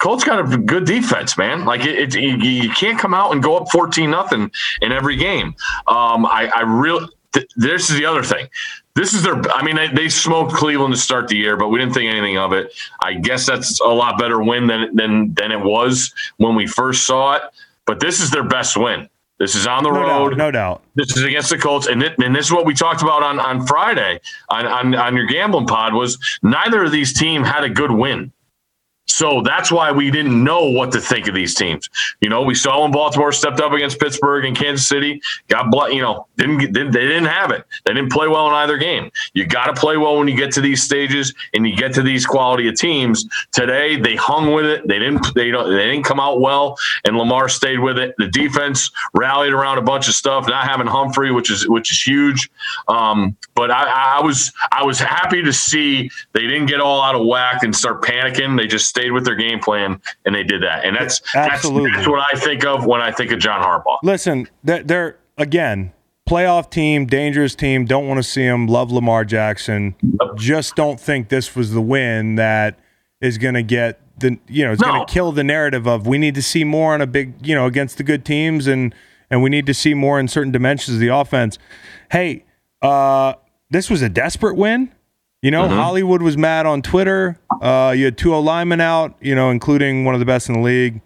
Colts got a good defense, man. Like, it, it, you can't come out and go up fourteen nothing in every game. Um, I, I really – this is the other thing. This is their, I mean, they, they smoked Cleveland to start the year, but we didn't think anything of it. I guess that's a lot better win than, than, than it was when we first saw it, but this is their best win. This is on the no road. Doubt, no doubt. This is against the Colts. And, it, and this is what we talked about on, on Friday on, on, on your gambling pod was neither of these teams had a good win. So that's why we didn't know what to think of these teams. You know, we saw when Baltimore stepped up against Pittsburgh and Kansas City, got blood, you know, didn't, didn't they didn't have it. They didn't play well in either game. You got to play well when you get to these stages and you get to these quality of teams. Today they hung with it. They didn't they don't they didn't come out well, and Lamar stayed with it. The defense rallied around a bunch of stuff, not having Humphrey, which is which is huge. Um, but I, I was I was happy to see they didn't get all out of whack and start panicking. They just stayed with their game plan, and they did that. And that's absolutely that's, that's what I think of when I think of John Harbaugh. Listen, they're, they're again, playoff team, dangerous team, don't want to see them, love Lamar Jackson. Nope. Just don't think this was the win that is going to get the, you know, it's no. going to kill the narrative of we need to see more on a big, you know, against the good teams, and, and we need to see more in certain dimensions of the offense. Hey, uh, this was a desperate win. You know, mm-hmm. Hollywood was mad on Twitter. Uh, you had two O linemen out, you know, including one of the best in the league.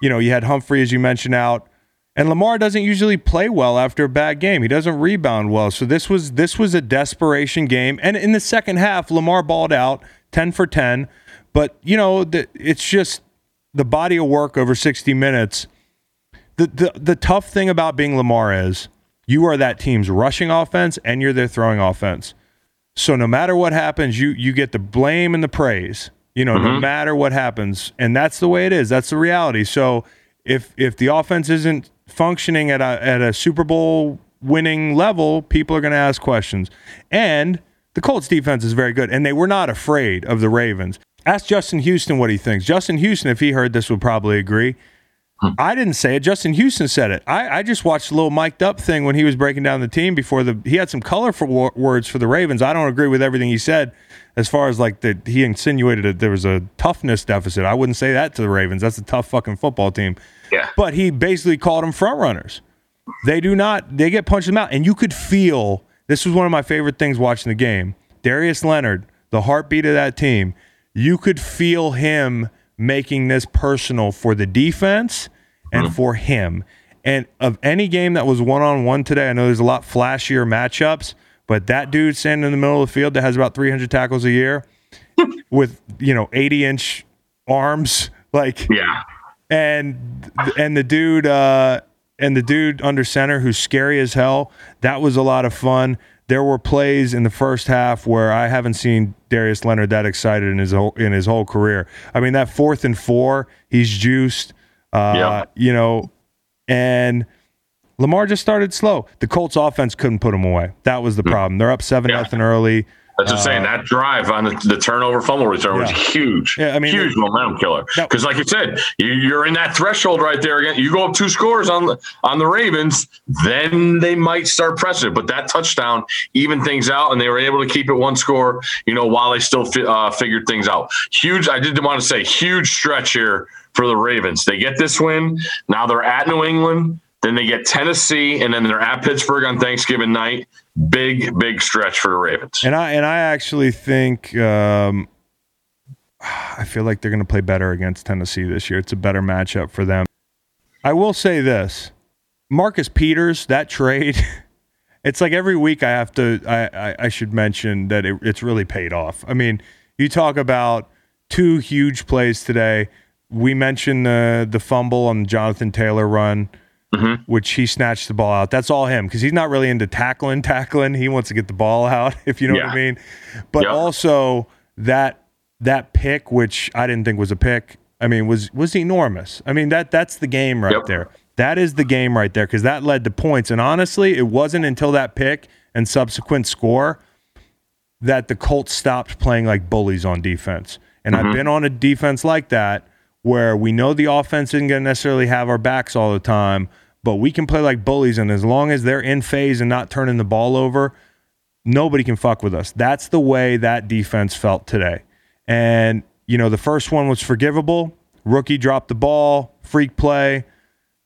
You know, you had Humphrey, as you mentioned, out. And Lamar doesn't usually play well after a bad game. He doesn't rebound well. So this was this was a desperation game. And in the second half, Lamar balled out ten for ten. But, you know, the, it's just the body of work over sixty minutes. The, the The tough thing about being Lamar is you are that team's rushing offense and you're their throwing offense. So no matter what happens, you you get the blame and the praise. You know, mm-hmm. no matter what happens, and that's the way it is. That's the reality. So if if the offense isn't functioning at a at a Super Bowl winning level, people are going to ask questions. And the Colts defense is very good, and they were not afraid of the Ravens. Ask Justin Houston what he thinks. Justin Houston, if he heard this, would probably agree. Hmm. I didn't say it. Justin Houston said it. I, I just watched a little mic'd up thing when he was breaking down the team before the. He had some colorful war, words for the Ravens. I don't agree with everything he said as far as like that he insinuated that there was a toughness deficit. I wouldn't say that to the Ravens. That's a tough fucking football team. Yeah. But he basically called them front runners. They do not. They get punched in the mouth, and you could feel. This was one of my favorite things watching the game. Darius Leonard, the heartbeat of that team. You could feel him making this personal for the defense and mm-hmm. for him. And of any game that was one-on-one today, I know there's a lot flashier matchups, but that dude standing in the middle of the field that has about three hundred tackles a year with, you know, eighty-inch arms, like, yeah. and and the dude uh, and the dude under center who's scary as hell, that was a lot of fun. There were plays in the first half where I haven't seen Darius Leonard that excited in his whole, in his whole career. I mean, that fourth and four, he's juiced, uh, yeah. you know, and Lamar just started slow. The Colts offense couldn't put him away. That was the problem. They're up seven yeah. nothing early. That's what I'm saying. That drive on the, the turnover fumble return yeah. was huge, yeah, I mean, huge it, momentum killer. Because, like you said, you, you're in that threshold right there again. You go up two scores on the, on the Ravens, then they might start pressing. But that touchdown evened things out, and they were able to keep it one score. You know, while they still fi- uh, figured things out. Huge. I did want to say huge stretch here for the Ravens. They get this win. Now they're at New England. Then they get Tennessee, and then they're at Pittsburgh on Thanksgiving night. Big, big stretch for the Ravens. And I and I actually think um, I feel like they're going to play better against Tennessee this year. It's a better matchup for them. I will say this. Marcus Peters, that trade, it's like every week I have to I, I, I should mention that it, it's really paid off. I mean, you talk about two huge plays today. We mentioned the, the fumble on the Jonathan Taylor run. Mm-hmm. Which he snatched the ball out. That's all him because he's not really into tackling, tackling. He wants to get the ball out, if you know yeah. what I mean. But yeah. also that that pick, which I didn't think was a pick, I mean, was was enormous. I mean, that that's the game right yep. there. That is the game right there because that led to points. And honestly, it wasn't until that pick and subsequent score that the Colts stopped playing like bullies on defense. And mm-hmm. I've been on a defense like that where we know the offense isn't going to necessarily have our backs all the time, but we can play like bullies, and as long as they're in phase and not turning the ball over, nobody can fuck with us. That's the way that defense felt today. And, you know, the first one was forgivable. Rookie dropped the ball, freak play.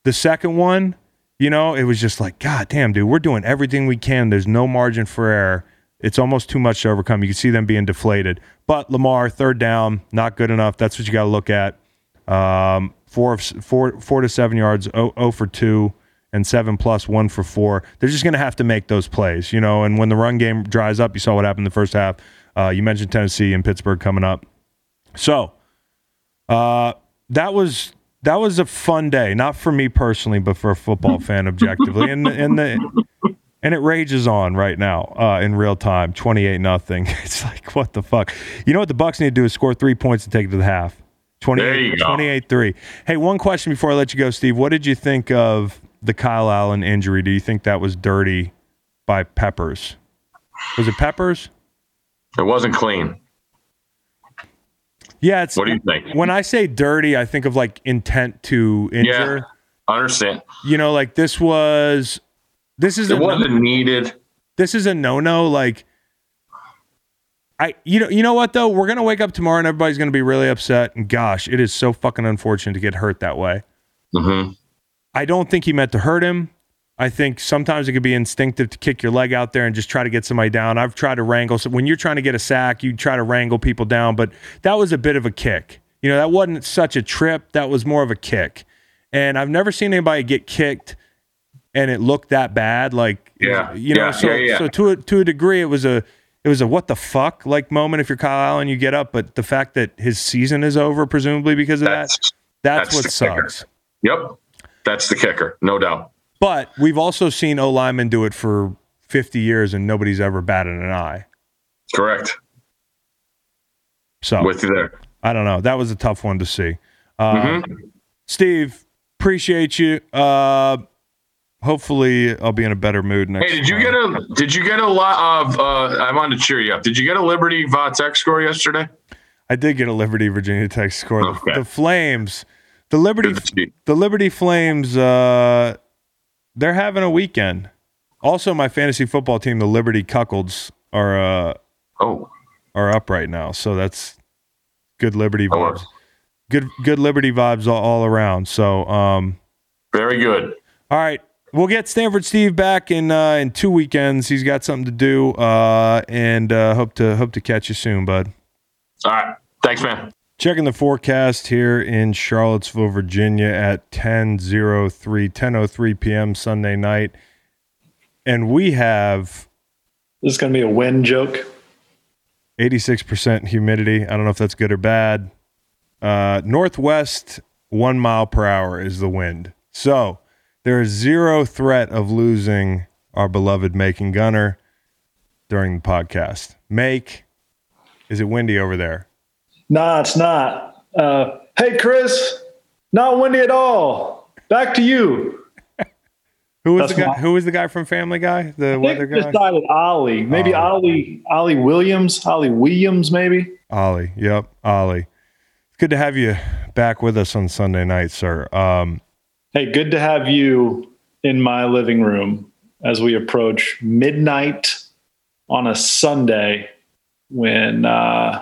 The second one, you know, it was just like, God damn, dude, we're doing everything we can. There's no margin for error. It's almost too much to overcome. You can see them being deflated. But Lamar, third down, not good enough. That's what you got to look at. Um, four, four, four to seven yards, oh, oh for two, and seven plus one for four. They're just going to have to make those plays, you know. And when the run game dries up, you saw what happened in the first half. Uh, you mentioned Tennessee and Pittsburgh coming up. So uh, that was that was a fun day, not for me personally, but for a football fan objectively. And and the and it rages on right now uh, in real time, twenty-eight nothing. It's like what the fuck. You know what the Bucs need to do is score three points and take it to the half. twenty-eight three. Hey, one question before I let you go, Steve. What did you think of the Kyle Allen injury? Do you think that was dirty by Peppers? Was it Peppers? It wasn't clean. Yeah. It's, what do you think? When I say dirty, I think of like intent to injure. Yeah, I understand. You know, like this was – this is – It wasn't no, needed. This is a no-no, like – I, you know, you know what though? We're gonna wake up tomorrow and everybody's gonna be really upset. And gosh, it is so fucking unfortunate to get hurt that way. Mm-hmm. I don't think he meant to hurt him. I think sometimes it could be instinctive to kick your leg out there and just try to get somebody down. I've tried to wrangle. So when you're trying to get a sack, you try to wrangle people down. But that was a bit of a kick. You know, that wasn't such a trip. That was more of a kick. And I've never seen anybody get kicked and it looked that bad. Like, yeah, you know. Yeah, so, yeah, yeah. so to a, to a degree, it was a. It was a what the fuck like moment if you're Kyle Allen, you get up, but the fact that his season is over, presumably because of that's, that, that's, that's what sucks. Kicker. Yep. That's the kicker, no doubt. But we've also seen O linemen do it for fifty years and nobody's ever batted an eye. Correct. So with you there. I don't know. That was a tough one to see. Uh, mm-hmm. Steve, appreciate you. Uh, hopefully I'll be in a better mood next time. Hey, did you get a did you get a lot of uh, I wanted to cheer you up. Did you get a Liberty uh, Tech score yesterday? I did get a Liberty Virginia Tech score. Okay. The, the Flames, the Liberty the Liberty Flames uh, they're having a weekend. Also, my fantasy football team, the Liberty Cuckolds, are uh, oh are up right now. So that's good Liberty vibes. Oh. Good good Liberty vibes all, all around. So um, very good. All right, we'll get Stanford Steve back in uh, in two weekends. He's got something to do, uh, and uh, hope to hope to catch you soon, bud. All right, thanks, man. Checking the forecast here in Charlottesville, Virginia, at ten oh three p.m. Sunday night. And we have... This is going to be a wind joke. eighty-six percent humidity. I don't know if that's good or bad. Uh, northwest, one mile per hour is the wind. So there is zero threat of losing our beloved Macon Gunner during the podcast. Make, is it windy over there? Nah, it's not. Uh, hey, Chris, not windy at all. Back to you. Who was the guy? Who was the guy from Family Guy? The I weather guy. Decided Ollie. Maybe Ollie. Ollie Williams. Ollie Williams. Maybe. Ollie. Yep. Ollie. It's good to have you back with us on Sunday night, sir. Um, hey, good to have you in my living room as we approach midnight on a Sunday when uh,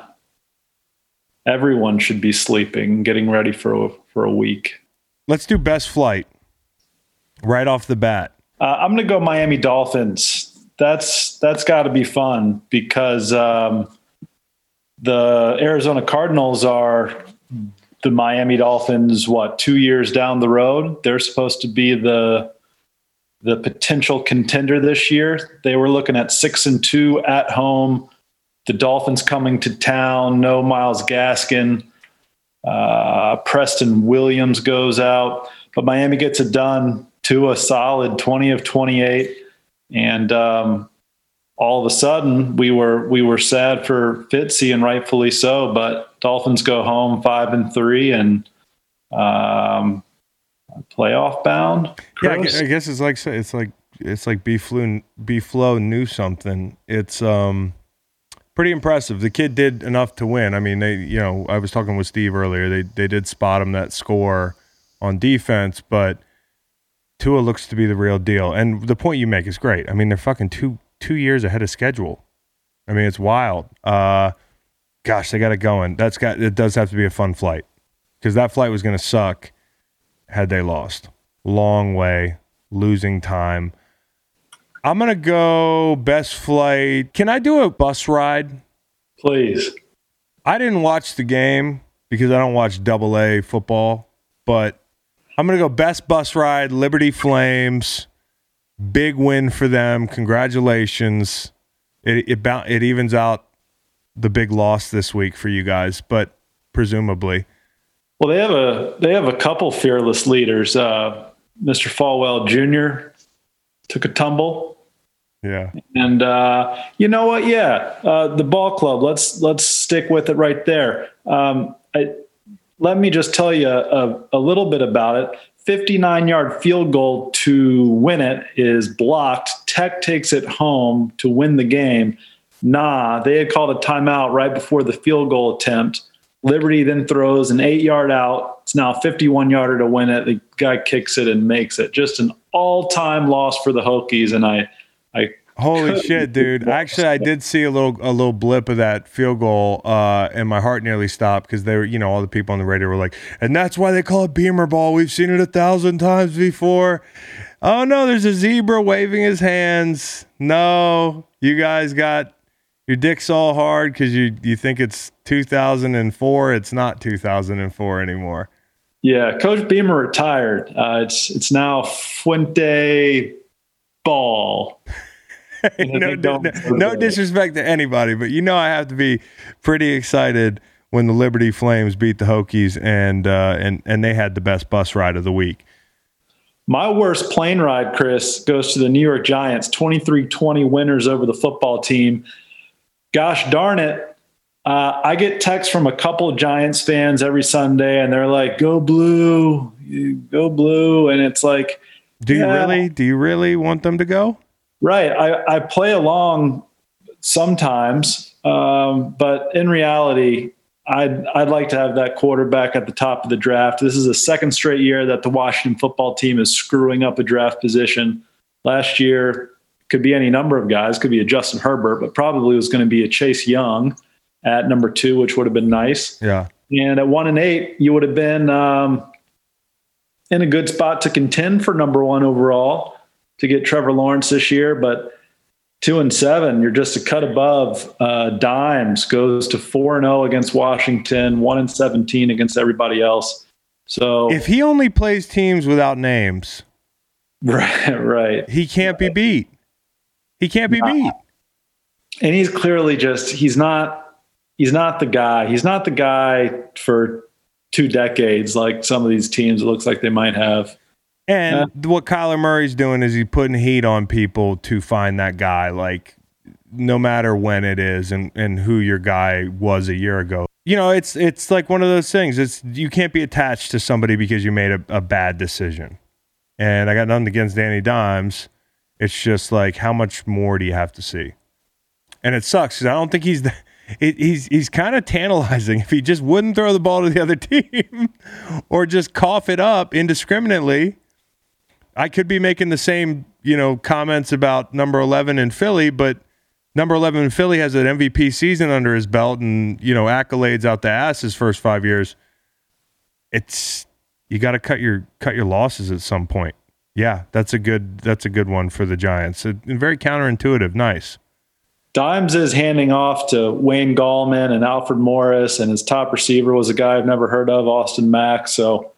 everyone should be sleeping, getting ready for a, for a week. Let's do best flight. Right off the bat, uh, I'm going to go Miami Dolphins. That's that's got to be fun because um, the Arizona Cardinals are the Miami Dolphins. What, two years down the road, they're supposed to be the the potential contender this year. They were looking at six and two at home. The Dolphins coming to town. No Myles Gaskin. Uh, Preston Williams goes out, but Miami gets it done. Tua solid twenty of twenty-eight, and um, all of a sudden we were we were sad for Fitzy, and rightfully so. But Dolphins go home five and three and um, playoff bound. Chris? Yeah, I guess it's like it's like it's like B Flo B Flo knew something. It's um, pretty impressive. The kid did enough to win. I mean, they you know I was talking with Steve earlier. They they did spot him that score on defense, but Tua looks to be the real deal. And the point you make is great. I mean, they're fucking two two years ahead of schedule. I mean, it's wild. Uh, gosh, they got it going. That's got it does have to be a fun flight, because that flight was going to suck had they lost. Long way, losing time. I'm going to go best flight. Can I do a bus ride? Please. I didn't watch the game because I don't watch double A football, but I'm going to go best bus ride, Liberty Flames. Big win for them. Congratulations. It it, it evens out the big loss this week for you guys, but presumably. Well, they have a they have a couple fearless leaders. Uh, Mister Falwell Junior took a tumble. Yeah. And uh, you know what? Yeah, uh, the ball club. Let's let's stick with it right there. Um, I. Let me just tell you a, a little bit about it. fifty-nine-yard field goal to win it is blocked. Tech takes it home to win the game. Nah, they had called a timeout right before the field goal attempt. Liberty then throws an eight-yard out. It's now a fifty-one-yarder to win it. The guy kicks it and makes it. Just an all-time loss for the Hokies, and I, I holy shit, dude! Actually, I did see a little a little blip of that field goal, uh, and my heart nearly stopped because they were, you know, all the people on the radio were like, and that's why they call it Beamer ball. We've seen it a thousand times before. Oh no, there's a zebra waving his hands. No, you guys got your dicks all hard because you you think it's two thousand four. It's not two thousand four anymore. Yeah, Coach Beamer retired. Uh, it's it's now Fuente Ball. no, no, no disrespect to anybody, but you know I have to be pretty excited when the Liberty Flames beat the Hokies, and uh, and and they had the best bus ride of the week. My worst plane ride, Chris, goes to the New York Giants, twenty-three twenty winners over the football team. Gosh darn it. Uh, I get texts from a couple of Giants fans every Sunday, and they're like, go blue, go blue. And it's like, Do you yeah. really? Do you really want them to go? Right. I, I play along sometimes, um, but in reality, I'd I'd like to have that quarterback at the top of the draft. This is the second straight year that the Washington football team is screwing up a draft position. Last year, could be any number of guys. Could be a Justin Herbert, but probably was going to be a Chase Young at number two, which would have been nice. Yeah. And at one and eight, you would have been um, in a good spot to contend for number one overall to get Trevor Lawrence this year. But two and seven, you're just a cut above. Uh, Dimes goes to four and zero against Washington, one and seventeen against everybody else. So if he only plays teams without names, right, right, he can't right. be beat. He can't be nah. beat. And he's clearly just he's not. He's not the guy. He's not the guy for two decades like some of these teams it looks like they might have. And uh, what Kyler Murray's doing is he's putting heat on people to find that guy, like no matter when it is and, and who your guy was a year ago. You know, it's it's like one of those things. It's you can't be attached to somebody because you made a, a bad decision. And I got nothing against Danny Dimes. It's just like how much more do you have to see? And it sucks because I don't think he's the – It, he's he's kind of tantalizing if he just wouldn't throw the ball to the other team or just cough it up indiscriminately. I could be making the same, you know, comments about number eleven in Philly, but number eleven in Philly has an M V P season under his belt and, you know, accolades out the ass his first five years. It's you got to cut your cut your losses at some point. Yeah, that's a good that's a good one for the Giants. It, very counterintuitive. Nice. Dimes is handing off to Wayne Gallman and Alfred Morris, and his top receiver was a guy I've never heard of, Austin Mack. So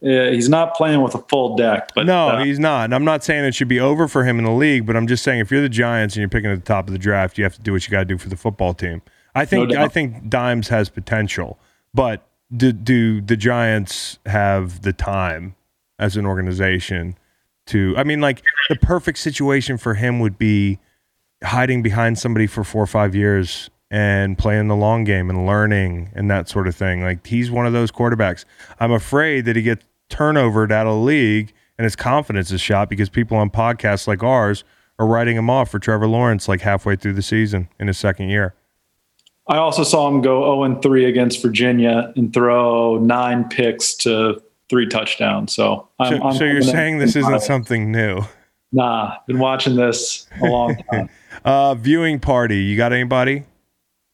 yeah, he's not playing with a full deck. But no, uh, he's not. And I'm not saying it should be over for him in the league, but I'm just saying if you're the Giants and you're picking at the top of the draft, you have to do what you got to do for the football team. I think no I think Dimes has potential, but do, do the Giants have the time as an organization to – I mean, like the perfect situation for him would be – hiding behind somebody for four or five years and playing the long game and learning and that sort of thing. Like he's one of those quarterbacks. I'm afraid that he gets turnovered out of the league and his confidence is shot because people on podcasts like ours are writing him off for Trevor Lawrence like halfway through the season in his second year. I also saw him go oh and three against Virginia and throw nine picks to three touchdowns. So, I'm, so, I'm so you're saying this isn't something new. Nah, been watching this a long time. uh, viewing party, you got anybody?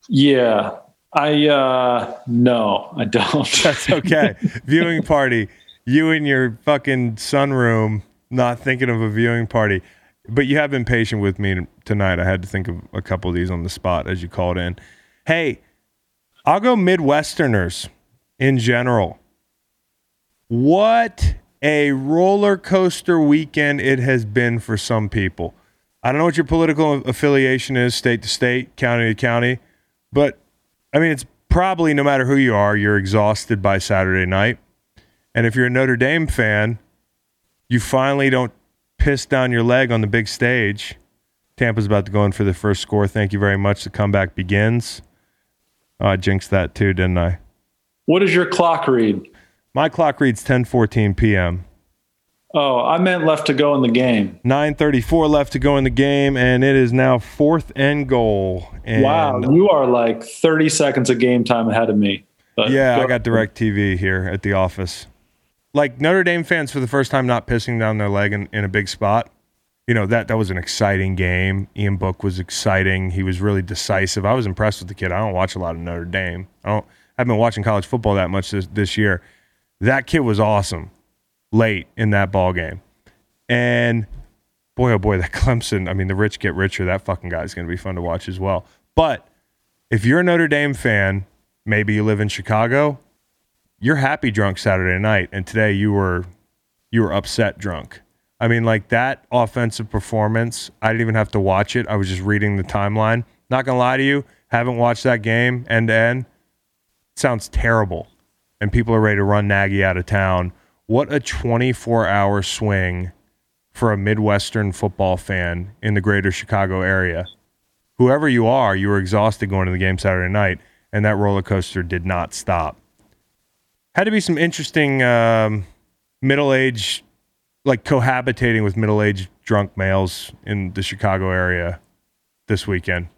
Yeah, I uh, no, I don't. That's okay. Viewing party, you in your fucking sunroom, not thinking of a viewing party, but you have been patient with me tonight. I had to think of a couple of these on the spot as you called in. Hey, I'll go Midwesterners in general. What? A roller coaster weekend it has been for some people. I don't know what your political affiliation is, state to state, county to county, but I mean, it's probably no matter who you are, you're exhausted by Saturday night. And if you're a Notre Dame fan, you finally don't piss down your leg on the big stage. Tampa's about to go in for the first score. Thank you very much. The comeback begins. Oh, I jinxed that too, didn't I? What does your clock read? My clock reads ten fourteen p.m. Oh, I meant left to go in the game. nine thirty-four left to go in the game, and it is now fourth and goal. And wow, you are like thirty seconds of game time ahead of me. But yeah, go. I got DirecTV here at the office. Like Notre Dame fans for the first time not pissing down their leg in, in a big spot. You know, that, that was an exciting game. Ian Book was exciting. He was really decisive. I was impressed with the kid. I don't watch a lot of Notre Dame. I don't. I haven't been watching college football that much this, this year. That kid was awesome late in that ball game. And boy, oh boy, that Clemson, I mean, the rich get richer. That fucking guy is going to be fun to watch as well. But if you're a Notre Dame fan, maybe you live in Chicago, you're happy drunk Saturday night. And today you were, you were upset drunk. I mean, like that offensive performance, I didn't even have to watch it. I was just reading the timeline. Not going to lie to you, haven't watched that game end to end. It sounds terrible. And people are ready to run Nagy out of town. What a twenty-four hour swing for a Midwestern football fan in the greater Chicago area. Whoever you are, you were exhausted going to the game Saturday night, and that roller coaster did not stop. Had to be some interesting um, middle-aged like cohabitating with middle-aged drunk males in the Chicago area this weekend.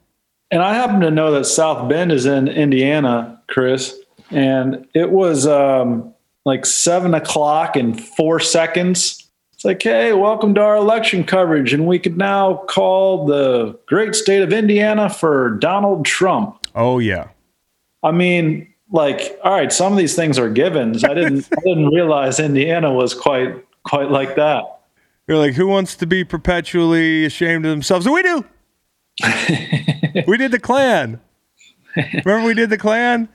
And I happen to know that South Bend is in Indiana, Chris, and it was um, like seven o'clock in four seconds. It's like, hey, welcome to our election coverage, and we could now call the great state of Indiana for Donald Trump. Oh, yeah. I mean, like, all right, some of these things are givens. I didn't I didn't realize Indiana was quite quite like that. You're like, who wants to be perpetually ashamed of themselves? And we do. We did the Klan. Remember we did the Klan?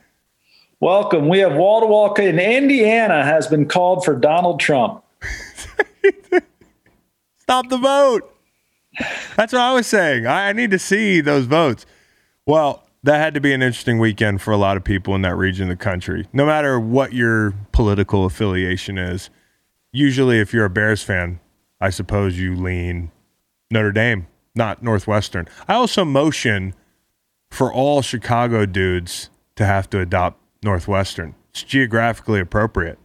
Welcome. We have wall-to-wall, and Indiana has been called for Donald Trump. Stop the vote. That's what I was saying. I, I need to see those votes. Well, that had to be an interesting weekend for a lot of people in that region of the country, no matter what your political affiliation is. Usually, if you're a Bears fan, I suppose you lean Notre Dame, not Northwestern. I also motion for all Chicago dudes to have to adopt Northwestern. It's geographically appropriate.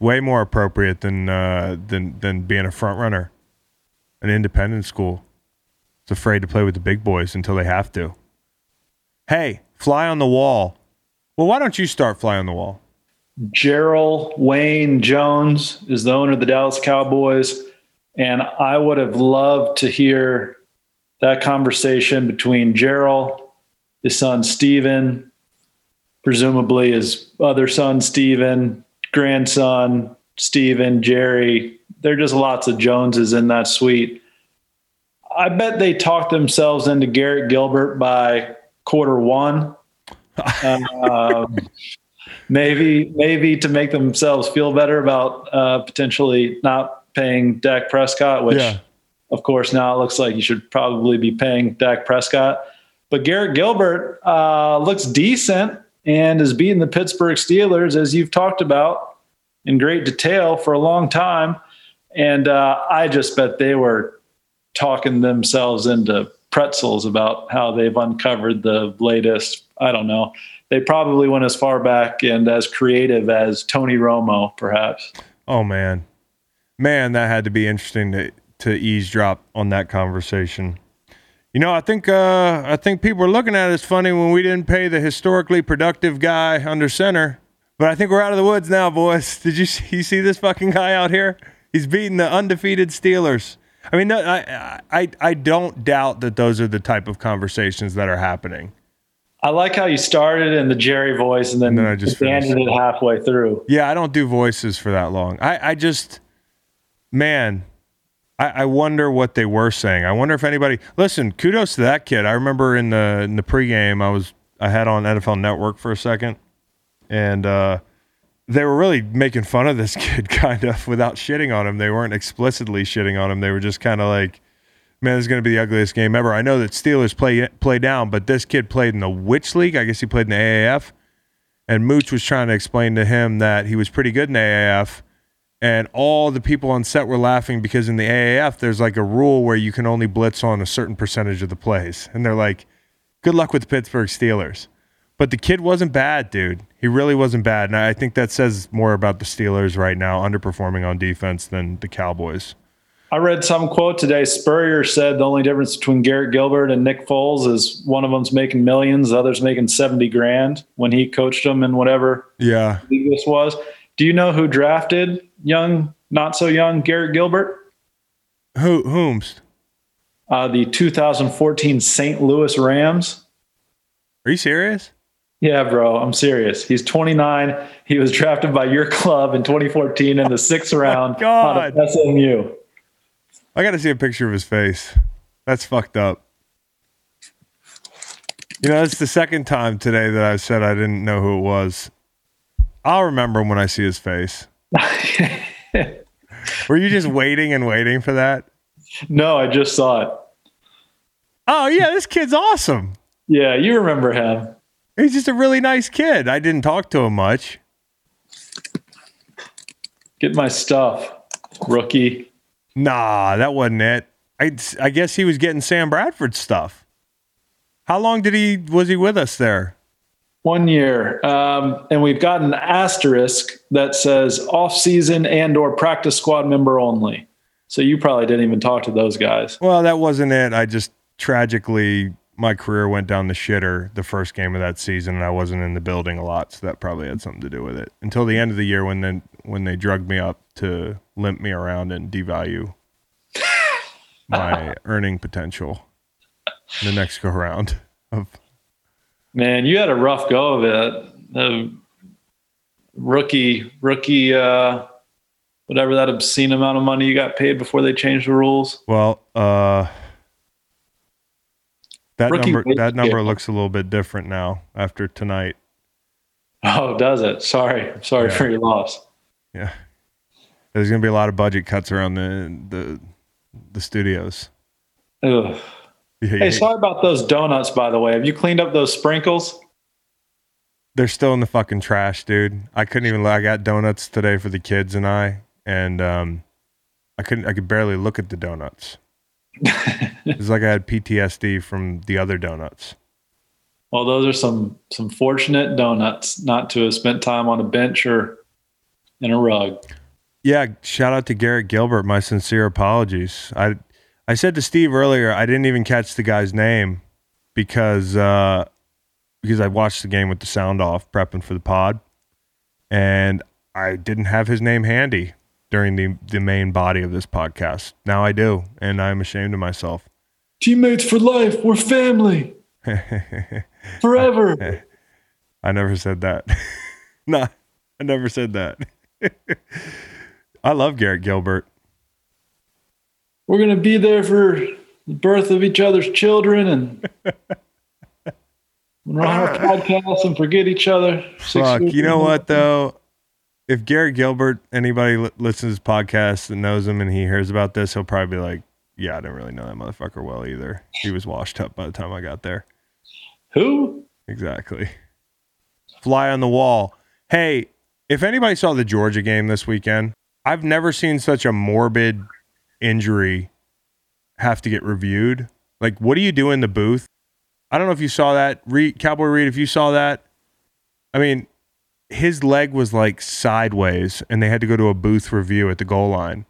Way more appropriate than uh, than than being a front runner. An independent school. It's afraid to play with the big boys until they have to. Hey, fly on the wall. Well, why don't you start fly on the wall? Gerald Wayne Jones is the owner of the Dallas Cowboys, and I would have loved to hear that conversation between Gerald, his son Steven, presumably his other son Steven, grandson, Steven, Jerry. There are just lots of Joneses in that suite. I bet they talked themselves into Garrett Gilbert by quarter one. um, maybe maybe to make themselves feel better about uh, potentially not paying Dak Prescott, which, yeah. Of course, now it looks like you should probably be paying Dak Prescott. But Garrett Gilbert uh, looks decent and is beating the Pittsburgh Steelers, as you've talked about in great detail for a long time. And uh, I just bet they were talking themselves into pretzels about how they've uncovered the latest, I don't know. They probably went as far back and as creative as Tony Romo, perhaps. Oh, man. Man, that had to be interesting to, to eavesdrop on that conversation. You know, I think uh, I think people are looking at it as funny when we didn't pay the historically productive guy under center. But I think we're out of the woods now, boys. Did you see, you see this fucking guy out here? He's beating the undefeated Steelers. I mean, no, I, I I don't doubt that those are the type of conversations that are happening. I like how you started in the Jerry voice and then, and then I just ended it halfway through. Yeah, I don't do voices for that long. I, I just, man... I wonder what they were saying. I wonder if anybody listen. Kudos to that kid. I remember in the in the pregame, I was I had on N F L Network for a second, and uh, they were really making fun of this kid, kind of without shitting on him. They weren't explicitly shitting on him. They were just kind of like, "Man, this is going to be the ugliest game ever." I know that Steelers play play down, but this kid played in the which league? I guess he played in the A A F, and Mooch was trying to explain to him that he was pretty good in the A A F. And all the people on set were laughing because in the A A F, there's like a rule where you can only blitz on a certain percentage of the plays. And they're like, good luck with the Pittsburgh Steelers. But the kid wasn't bad, dude. He really wasn't bad. And I think that says more about the Steelers right now underperforming on defense than the Cowboys. I read some quote today. Spurrier said the only difference between Garrett Gilbert and Nick Foles is one of them's making millions, the other's making seventy grand when he coached them and whatever yeah. this was. Do you know who drafted young, not so young Garrett Gilbert? Who, whomst? Uh, the two thousand fourteen Saint Louis Rams. Are you serious? Yeah, bro, I'm serious. He's twenty-nine. He was drafted by your club in twenty fourteen in the sixth oh round out of S M U. I got to see a picture of his face. That's fucked up. You know, it's the second time today that I said I didn't know who it was. I'll remember him when I see his face. Were you just waiting and waiting for that? No, I just saw it. Oh, yeah, this kid's awesome. Yeah, you remember him. He's just a really nice kid. I didn't talk to him much. Get my stuff, rookie. Nah, that wasn't it. I, I guess he was getting Sam Bradford's stuff. How long did he was he with us there? One year. Um, and we've got an asterisk that says off-season and or practice squad member only. So you probably didn't even talk to those guys. Well, that wasn't it. I just tragically, my career went down the shitter the first game of that season, and I wasn't in the building a lot, so that probably had something to do with it. Until the end of the year when then when they drugged me up to limp me around and devalue my earning potential in the next go round. Of Man, you had a rough go of it. The rookie, rookie, uh, whatever that obscene amount of money you got paid before they changed the rules. Well, uh, that rookie number, that number game. Looks a little bit different now after tonight. Oh, does it? Sorry. I'm sorry yeah. for your loss. Yeah. There's going to be a lot of budget cuts around the, the, the studios. Ugh. Hey, sorry about those donuts, by the way. Have you cleaned up those sprinkles? They're still in the fucking trash, dude. I couldn't even I got donuts today for the kids and I, and um, I couldn't I could barely look at the donuts. It's like I had P T S D from the other donuts. Well, those are some some fortunate donuts not to have spent time on a bench or in a rug. Yeah, shout out to Garrett Gilbert. My sincere apologies. I I said to Steve earlier, I didn't even catch the guy's name because uh, because I watched the game with the sound off, prepping for the pod, and I didn't have his name handy during the, the main body of this podcast. Now I do, and I'm ashamed of myself. Teammates for life. We're family. Forever. I, I never said that. Nah, I never said that. I love Garrett Gilbert. We're going to be there for the birth of each other's children and we're on our podcast and forget each other. Fuck, you know what, though? If Garrett Gilbert, anybody l- listens to his podcast and knows him and he hears about this, he'll probably be like, yeah, I didn't really know that motherfucker well either. He was washed up by the time I got there. Who? Exactly. Fly on the wall. Hey, if anybody saw the Georgia game this weekend, I've never seen such a morbid injury have to get reviewed. Like, what do you do in the booth? I don't know if you saw that, Reed, Cowboy Reed, if you saw that. I mean, his leg was like sideways and they had to go to a booth review at the goal line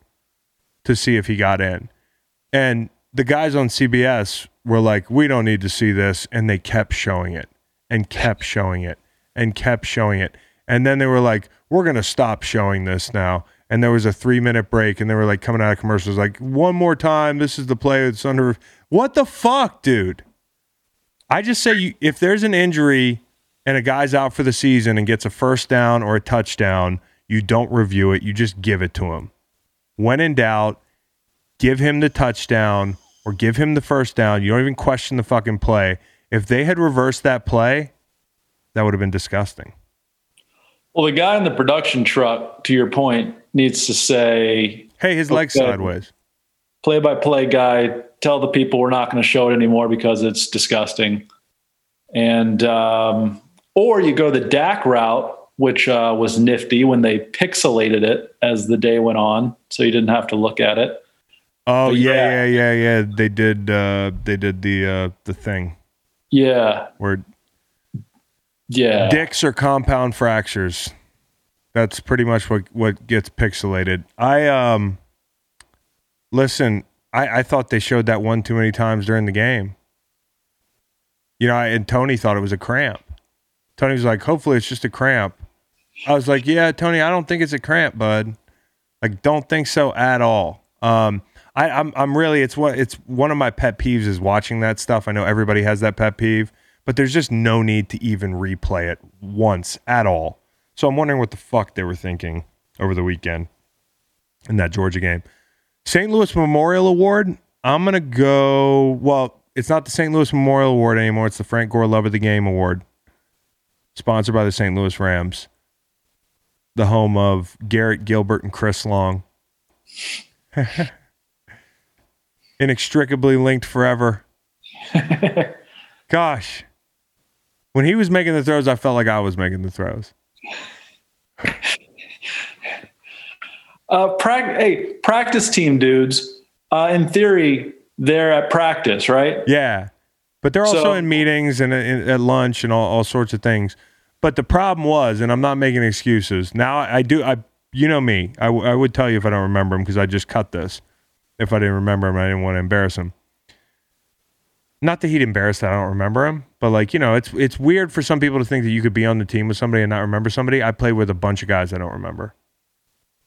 to see if he got in. And the guys on C B S were like, we don't need to see this. And they kept showing it and kept showing it and kept showing it. And then they were like, we're going to stop showing this now. And there was a three-minute break, and they were, like, coming out of commercials, like, one more time, this is the play that's under... What the fuck, dude? I just say, you, if there's an injury and a guy's out for the season and gets a first down or a touchdown, you don't review it. You just give it to him. When in doubt, give him the touchdown or give him the first down. You don't even question the fucking play. If they had reversed that play, that would have been disgusting. Well, the guy in the production truck, to your point, needs to say, hey, his leg's sideways. Play by play guy, tell the people we're not going to show it anymore because it's disgusting. And, um, or you go the D A C route, which uh, was nifty when they pixelated it as the day went on. So you didn't have to look at it. Oh yeah, yeah, yeah, yeah, yeah. They did, uh, they did the, uh, the thing. Yeah. Where yeah. Dicks are compound fractures. That's pretty much what, what gets pixelated. I um, listen. I, I thought they showed that one too many times during the game. You know, I, and Tony thought it was a cramp. Tony was like, "Hopefully, it's just a cramp." I was like, "Yeah, Tony, I don't think it's a cramp, bud. Like, don't think so at all." Um, I, I'm I'm really it's what it's one of my pet peeves is watching that stuff. I know everybody has that pet peeve, but there's just no need to even replay it once at all. So I'm wondering what the fuck they were thinking over the weekend in that Georgia game. Saint Louis Memorial Award, I'm going to go... Well, it's not the Saint Louis Memorial Award anymore. It's the Frank Gore Love of the Game Award, sponsored by the Saint Louis Rams, the home of Garrett Gilbert and Chris Long. Inextricably linked forever. Gosh. When he was making the throws, I felt like I was making the throws. uh, pra- hey, practice team dudes. Uh, in theory, they're at practice, right? Yeah, but they're also so, in meetings and, and at lunch and all, all sorts of things. But the problem was, and I'm not making excuses. Now I do. I, you know me. I, w- I would tell you if I don't remember him because I just cut this. If I didn't remember him, I didn't want to embarrass him. Not that he'd embarrassed that I don't remember him, but like you know, it's it's weird for some people to think that you could be on the team with somebody and not remember somebody. I played with a bunch of guys I don't remember.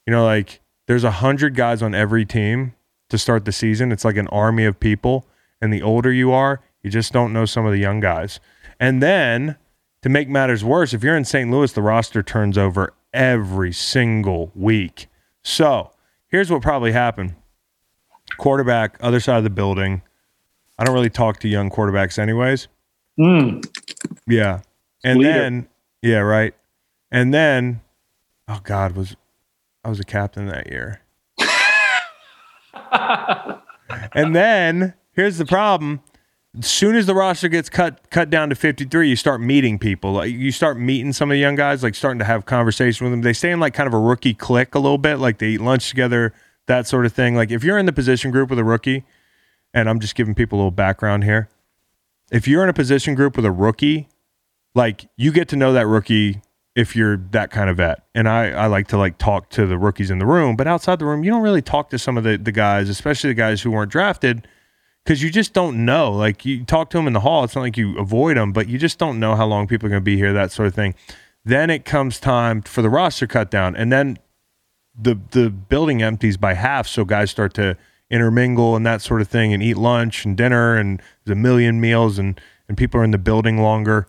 You know, like there's a hundred guys on every team to start the season. It's like an army of people, and the older you are, you just don't know some of the young guys. And then, to make matters worse, if you're in Saint Louis, the roster turns over every single week. So here's what probably happened. Quarterback, other side of the building. I don't really talk to young quarterbacks anyways. Mm. Yeah. And Leader. then, yeah, right. And then, oh God, was I was a captain that year. And then, here's the problem. As soon as the roster gets cut cut down to fifty-three, you start meeting people. Like you start meeting some of the young guys, like starting to have conversation with them. They stay in like kind of a rookie clique a little bit, like they eat lunch together, that sort of thing. Like if you're in the position group with a rookie, and I'm just giving people a little background here. If you're in a position group with a rookie, like you get to know that rookie if you're that kind of vet. And I, I like to like talk to the rookies in the room, but outside the room, you don't really talk to some of the, the guys, especially the guys who weren't drafted, because you just don't know. Like you talk to them in the hall. It's not like you avoid them, but you just don't know how long people are going to be here, that sort of thing. Then it comes time for the roster cut down. And then the the building empties by half. So guys start to intermingle and that sort of thing and eat lunch and dinner and there's a million meals and, and people are in the building longer.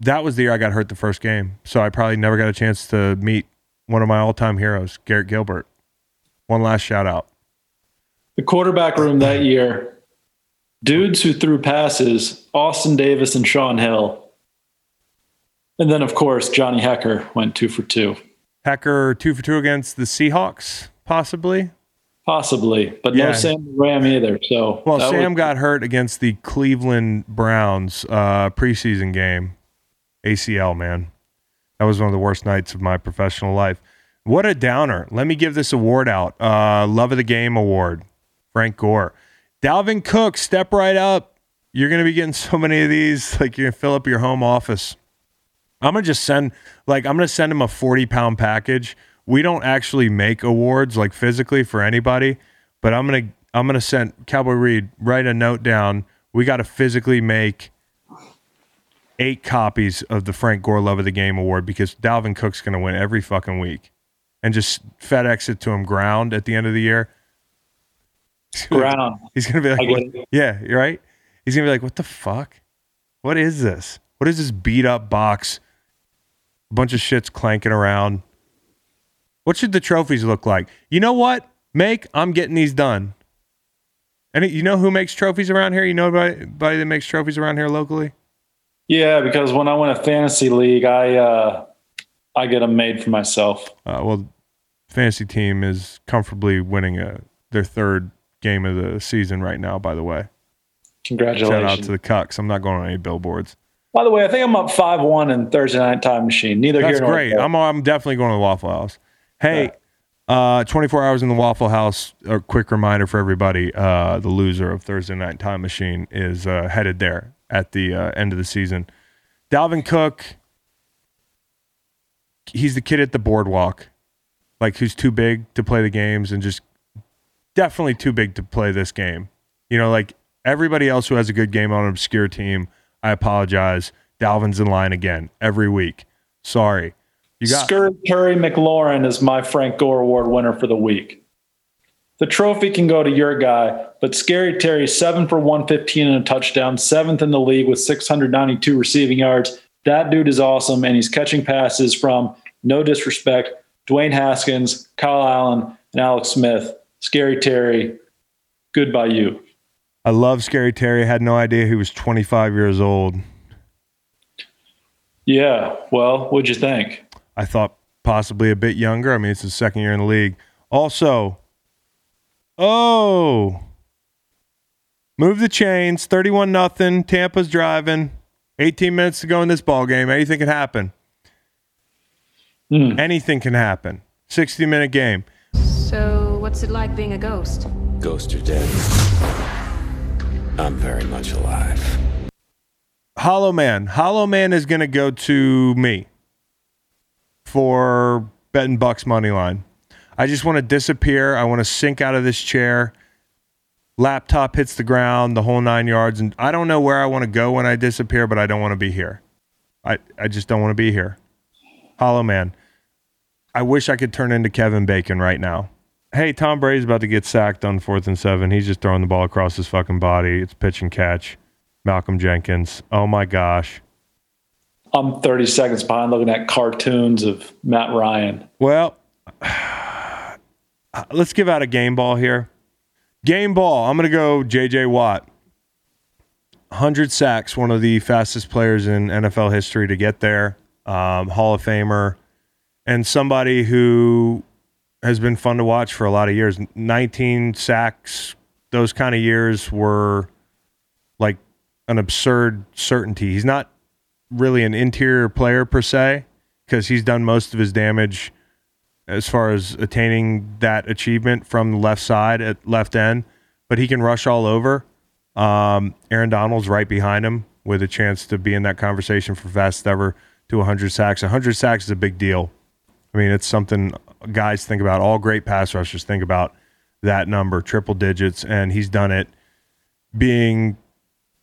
That was the year I got hurt the first game. So I probably never got a chance to meet one of my all-time heroes, Garrett Gilbert. One last shout out. The quarterback room that year. Dudes who threw passes, Austin Davis and Sean Hill. And then, of course, Johnny Hecker went two for two. Hecker, two for two against the Seahawks, possibly? Possibly, but yeah. No Sam Ram either. So Well, Sam was- got hurt against the Cleveland Browns uh, preseason game. A C L, man. That was one of the worst nights of my professional life. What a downer. Let me give this award out. Uh, Love of the Game Award, Frank Gore. Dalvin Cook, step right up. You're going to be getting so many of these. Like, you're going to fill up your home office. I'm going to just send, like, I'm going to send him a forty-pound package. We don't actually make awards, like, physically for anybody. But I'm going to I'm gonna send Cowboy Reed, write a note down. We got to physically make eight copies of the Frank Gore Love of the Game Award because Dalvin Cook's going to win every fucking week. And just FedEx it to him ground at the end of the year. Brown. He's gonna be like, what? Yeah, you're right. He's gonna be like, what the fuck? What is this? What is this beat up box? A bunch of shit's clanking around. What should the trophies look like? You know what? Make I'm getting these done. And you know who makes trophies around here? You know anybody that makes trophies around here locally? Yeah, because when I win a fantasy league, I uh, I get them made for myself. Uh, well, fantasy team is comfortably winning a, their third. Game of the season right now, by the way. Congratulations. Shout out to the Cucks. I'm not going on any billboards. By the way, I think I'm up five one in Thursday Night Time Machine. Neither That's here nor there. That's great. I'm, I'm definitely going to the Waffle House. Hey, yeah. uh, twenty-four hours in the Waffle House, a quick reminder for everybody, uh, the loser of Thursday Night Time Machine is uh, headed there at the uh, end of the season. Dalvin Cook, he's the kid at the boardwalk, like who's too big to play the games and just definitely too big to play this game. You know, like everybody else who has a good game on an obscure team, I apologize. Dalvin's in line again every week. Sorry. You got Scourge Terry McLaurin is my Frank Gore Award winner for the week. The trophy can go to your guy, but Scary Terry, seven for one fifteen and a touchdown, seventh in the league with six hundred ninety-two receiving yards. That dude is awesome, and he's catching passes from, no disrespect, Dwayne Haskins, Kyle Allen, and Alex Smith. Scary Terry, good by you. I love Scary Terry. I had no idea he was twenty-five years old. Yeah, well, what'd you think? I thought possibly a bit younger. I mean, it's his second year in the league. Also, oh, move the chains, thirty-one nothing. Tampa's driving. eighteen minutes to go in this ballgame. Anything can happen. Mm. Anything can happen. sixty-minute game. So... what's it like being a ghost? Ghosts are dead. I'm very much alive. Hollow Man. Hollow Man is going to go to me for betting Bucks money line. I just want to disappear. I want to sink out of this chair. Laptop hits the ground, the whole nine yards. And I don't know where I want to go when I disappear, but I don't want to be here. I, I just don't want to be here. Hollow Man. I wish I could turn into Kevin Bacon right now. Hey, Tom Brady's about to get sacked on fourth and seven. He's just throwing the ball across his fucking body. It's pitch and catch. Malcolm Jenkins. Oh, my gosh. I'm thirty seconds behind looking at cartoons of Matt Ryan. Well, let's give out a game ball here. Game ball. I'm going to go J J Watt. one hundred sacks, one of the fastest players in N F L history to get there. Um, Hall of Famer. And somebody who has been fun to watch for a lot of years. nineteen sacks, those kind of years were like an absurd certainty. He's not really an interior player per se, because he's done most of his damage as far as attaining that achievement from the left side at left end, but he can rush all over. Um, Aaron Donald's right behind him with a chance to be in that conversation for fastest ever to one hundred sacks. one hundred sacks is a big deal. I mean, it's something guys think about. All great pass rushers think about that number, triple digits, and he's done it being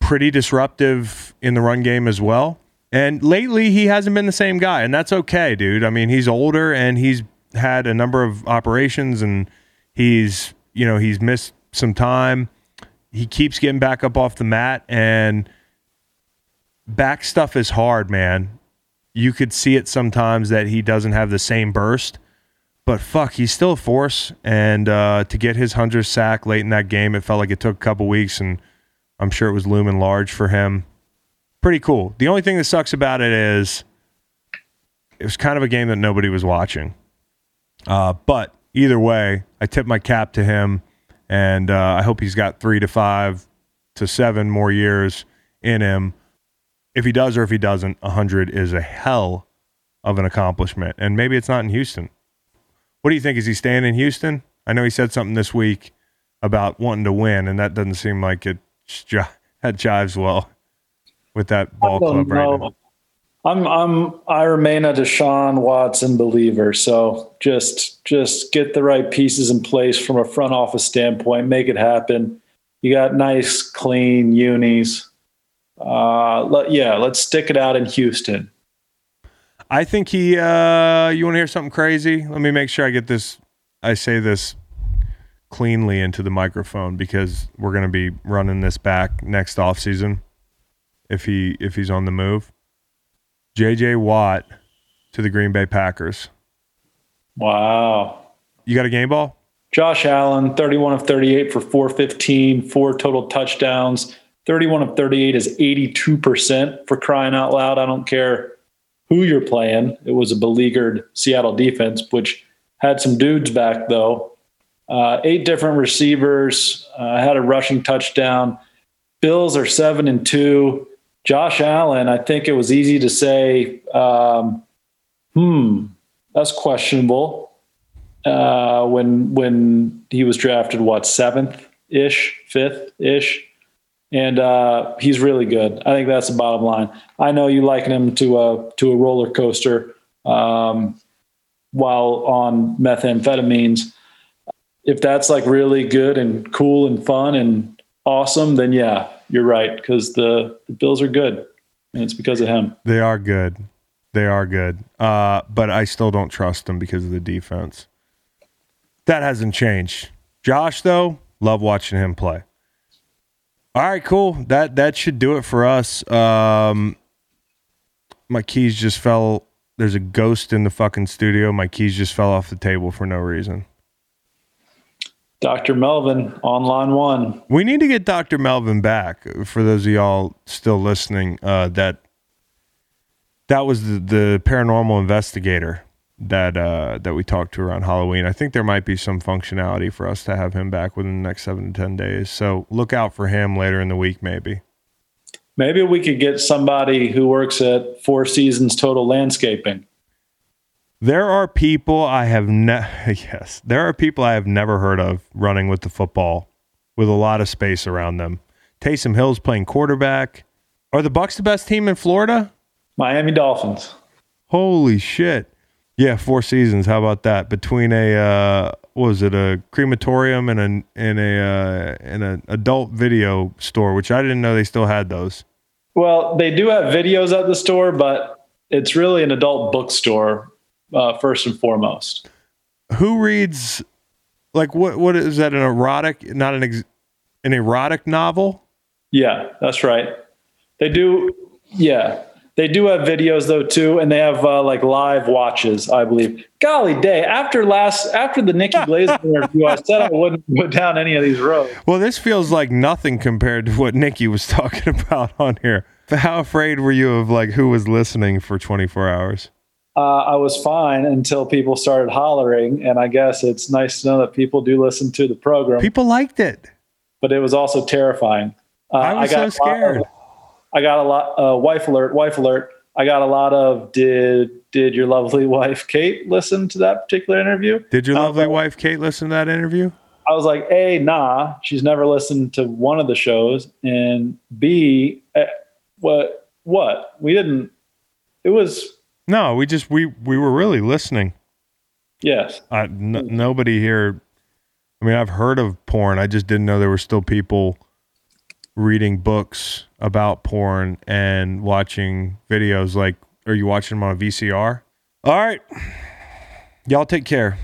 pretty disruptive in the run game as well. And lately, he hasn't been the same guy, and that's okay, dude. I mean, he's older, and he's had a number of operations, and he's, you know, he's missed some time. He keeps getting back up off the mat, and back stuff is hard, man. You could see it sometimes that he doesn't have the same burst, but fuck, he's still a force. And uh, to get his one hundredth sack late in that game, it felt like it took a couple weeks, and I'm sure it was looming large for him. Pretty cool. The only thing that sucks about it is it was kind of a game that nobody was watching. Uh, but either way, I tip my cap to him, and uh, I hope he's got three to five to seven more years in him. If he does or if he doesn't, one hundred is a hell of an accomplishment. And maybe it's not in Houston. What do you think? Is he staying in Houston? I know he said something this week about wanting to win, and that doesn't seem like it j- that jives well with that ball club right now. I'm I'm I remain a Deshaun Watson believer. So just just get the right pieces in place from a front office standpoint. Make it happen. You got nice, clean unis. Uh, let, yeah, let's stick it out in Houston. I think he, uh, you want to hear something crazy? Let me make sure I get this. I say this cleanly into the microphone, because we're going to be running this back next off season. If he, if he's on the move, J J Watt to the Green Bay Packers. Wow. You got a game ball? Josh Allen, thirty-one of thirty-eight for four fifteen, four total touchdowns. thirty-one of thirty-eight is eighty-two percent, for crying out loud. I don't care who you're playing. It was a beleaguered Seattle defense, which had some dudes back, though. Uh, eight different receivers, uh, had a rushing touchdown. Bills are seven and two. Josh Allen, I think it was easy to say, um, hmm, that's questionable uh, when, when he was drafted, what, seventh-ish, fifth-ish? And uh, he's really good. I think that's the bottom line. I know you liken him to a to a roller coaster um, while on methamphetamines. If that's like really good and cool and fun and awesome, then yeah, you're right, because the, the Bills are good, and it's because of him. They are good. They are good. Uh, but I still don't trust them because of the defense. That hasn't changed. Josh, though, love watching him play. All right, cool. That that should do it for us. Um, my keys just fell. There's a ghost in the fucking studio. My keys just fell off the table for no reason. Doctor Melvin on line one. We need to get Doctor Melvin back. For those of y'all still listening, uh, that that was the, the paranormal investigator that uh, that we talked to around Halloween. I think there might be some functionality for us to have him back within the next seven to ten days. So look out for him later in the week, maybe. Maybe we could get somebody who works at Four Seasons Total Landscaping. There are people I have ne- yes, there are people I have never heard of running with the football with a lot of space around them. Taysom Hill's playing quarterback. Are the Bucs the best team in Florida? Miami Dolphins. Holy shit. Yeah, four seasons. How about that? Between a uh, what was it, a crematorium and an and a uh, and an adult video store, which I didn't know they still had those. Well, they do have videos at the store, but it's really an adult bookstore uh, first and foremost. Who reads, like, what? What is that? An erotic, not an ex, an erotic novel? Yeah, that's right. They do. Yeah. They do have videos though too, and they have uh, like live watches, I believe. Golly day! After last, after the Nikki Glaser interview, I said I wouldn't put down any of these roads. Well, this feels like nothing compared to what Nikki was talking about on here. How afraid were you of like who was listening for twenty-four hours? Uh, I was fine until people started hollering, and I guess it's nice to know that people do listen to the program. People liked it, but it was also terrifying. Uh, I was I got so scared. Of- I got a lot, uh, wife alert, wife alert. I got a lot of, did, did your lovely wife, Kate, listen to that particular interview? Did your lovely um, wife, Kate, listen to that interview? I was like, A, nah, she's never listened to one of the shows. And B, eh, what, what we didn't, it was. No, we just, we, we were really listening. Yes. I, n- nobody here. I mean, I've heard of porn. I just didn't know there were still people reading books about porn and watching videos. Like, are you watching them on a V C R? All right. Y'all take care.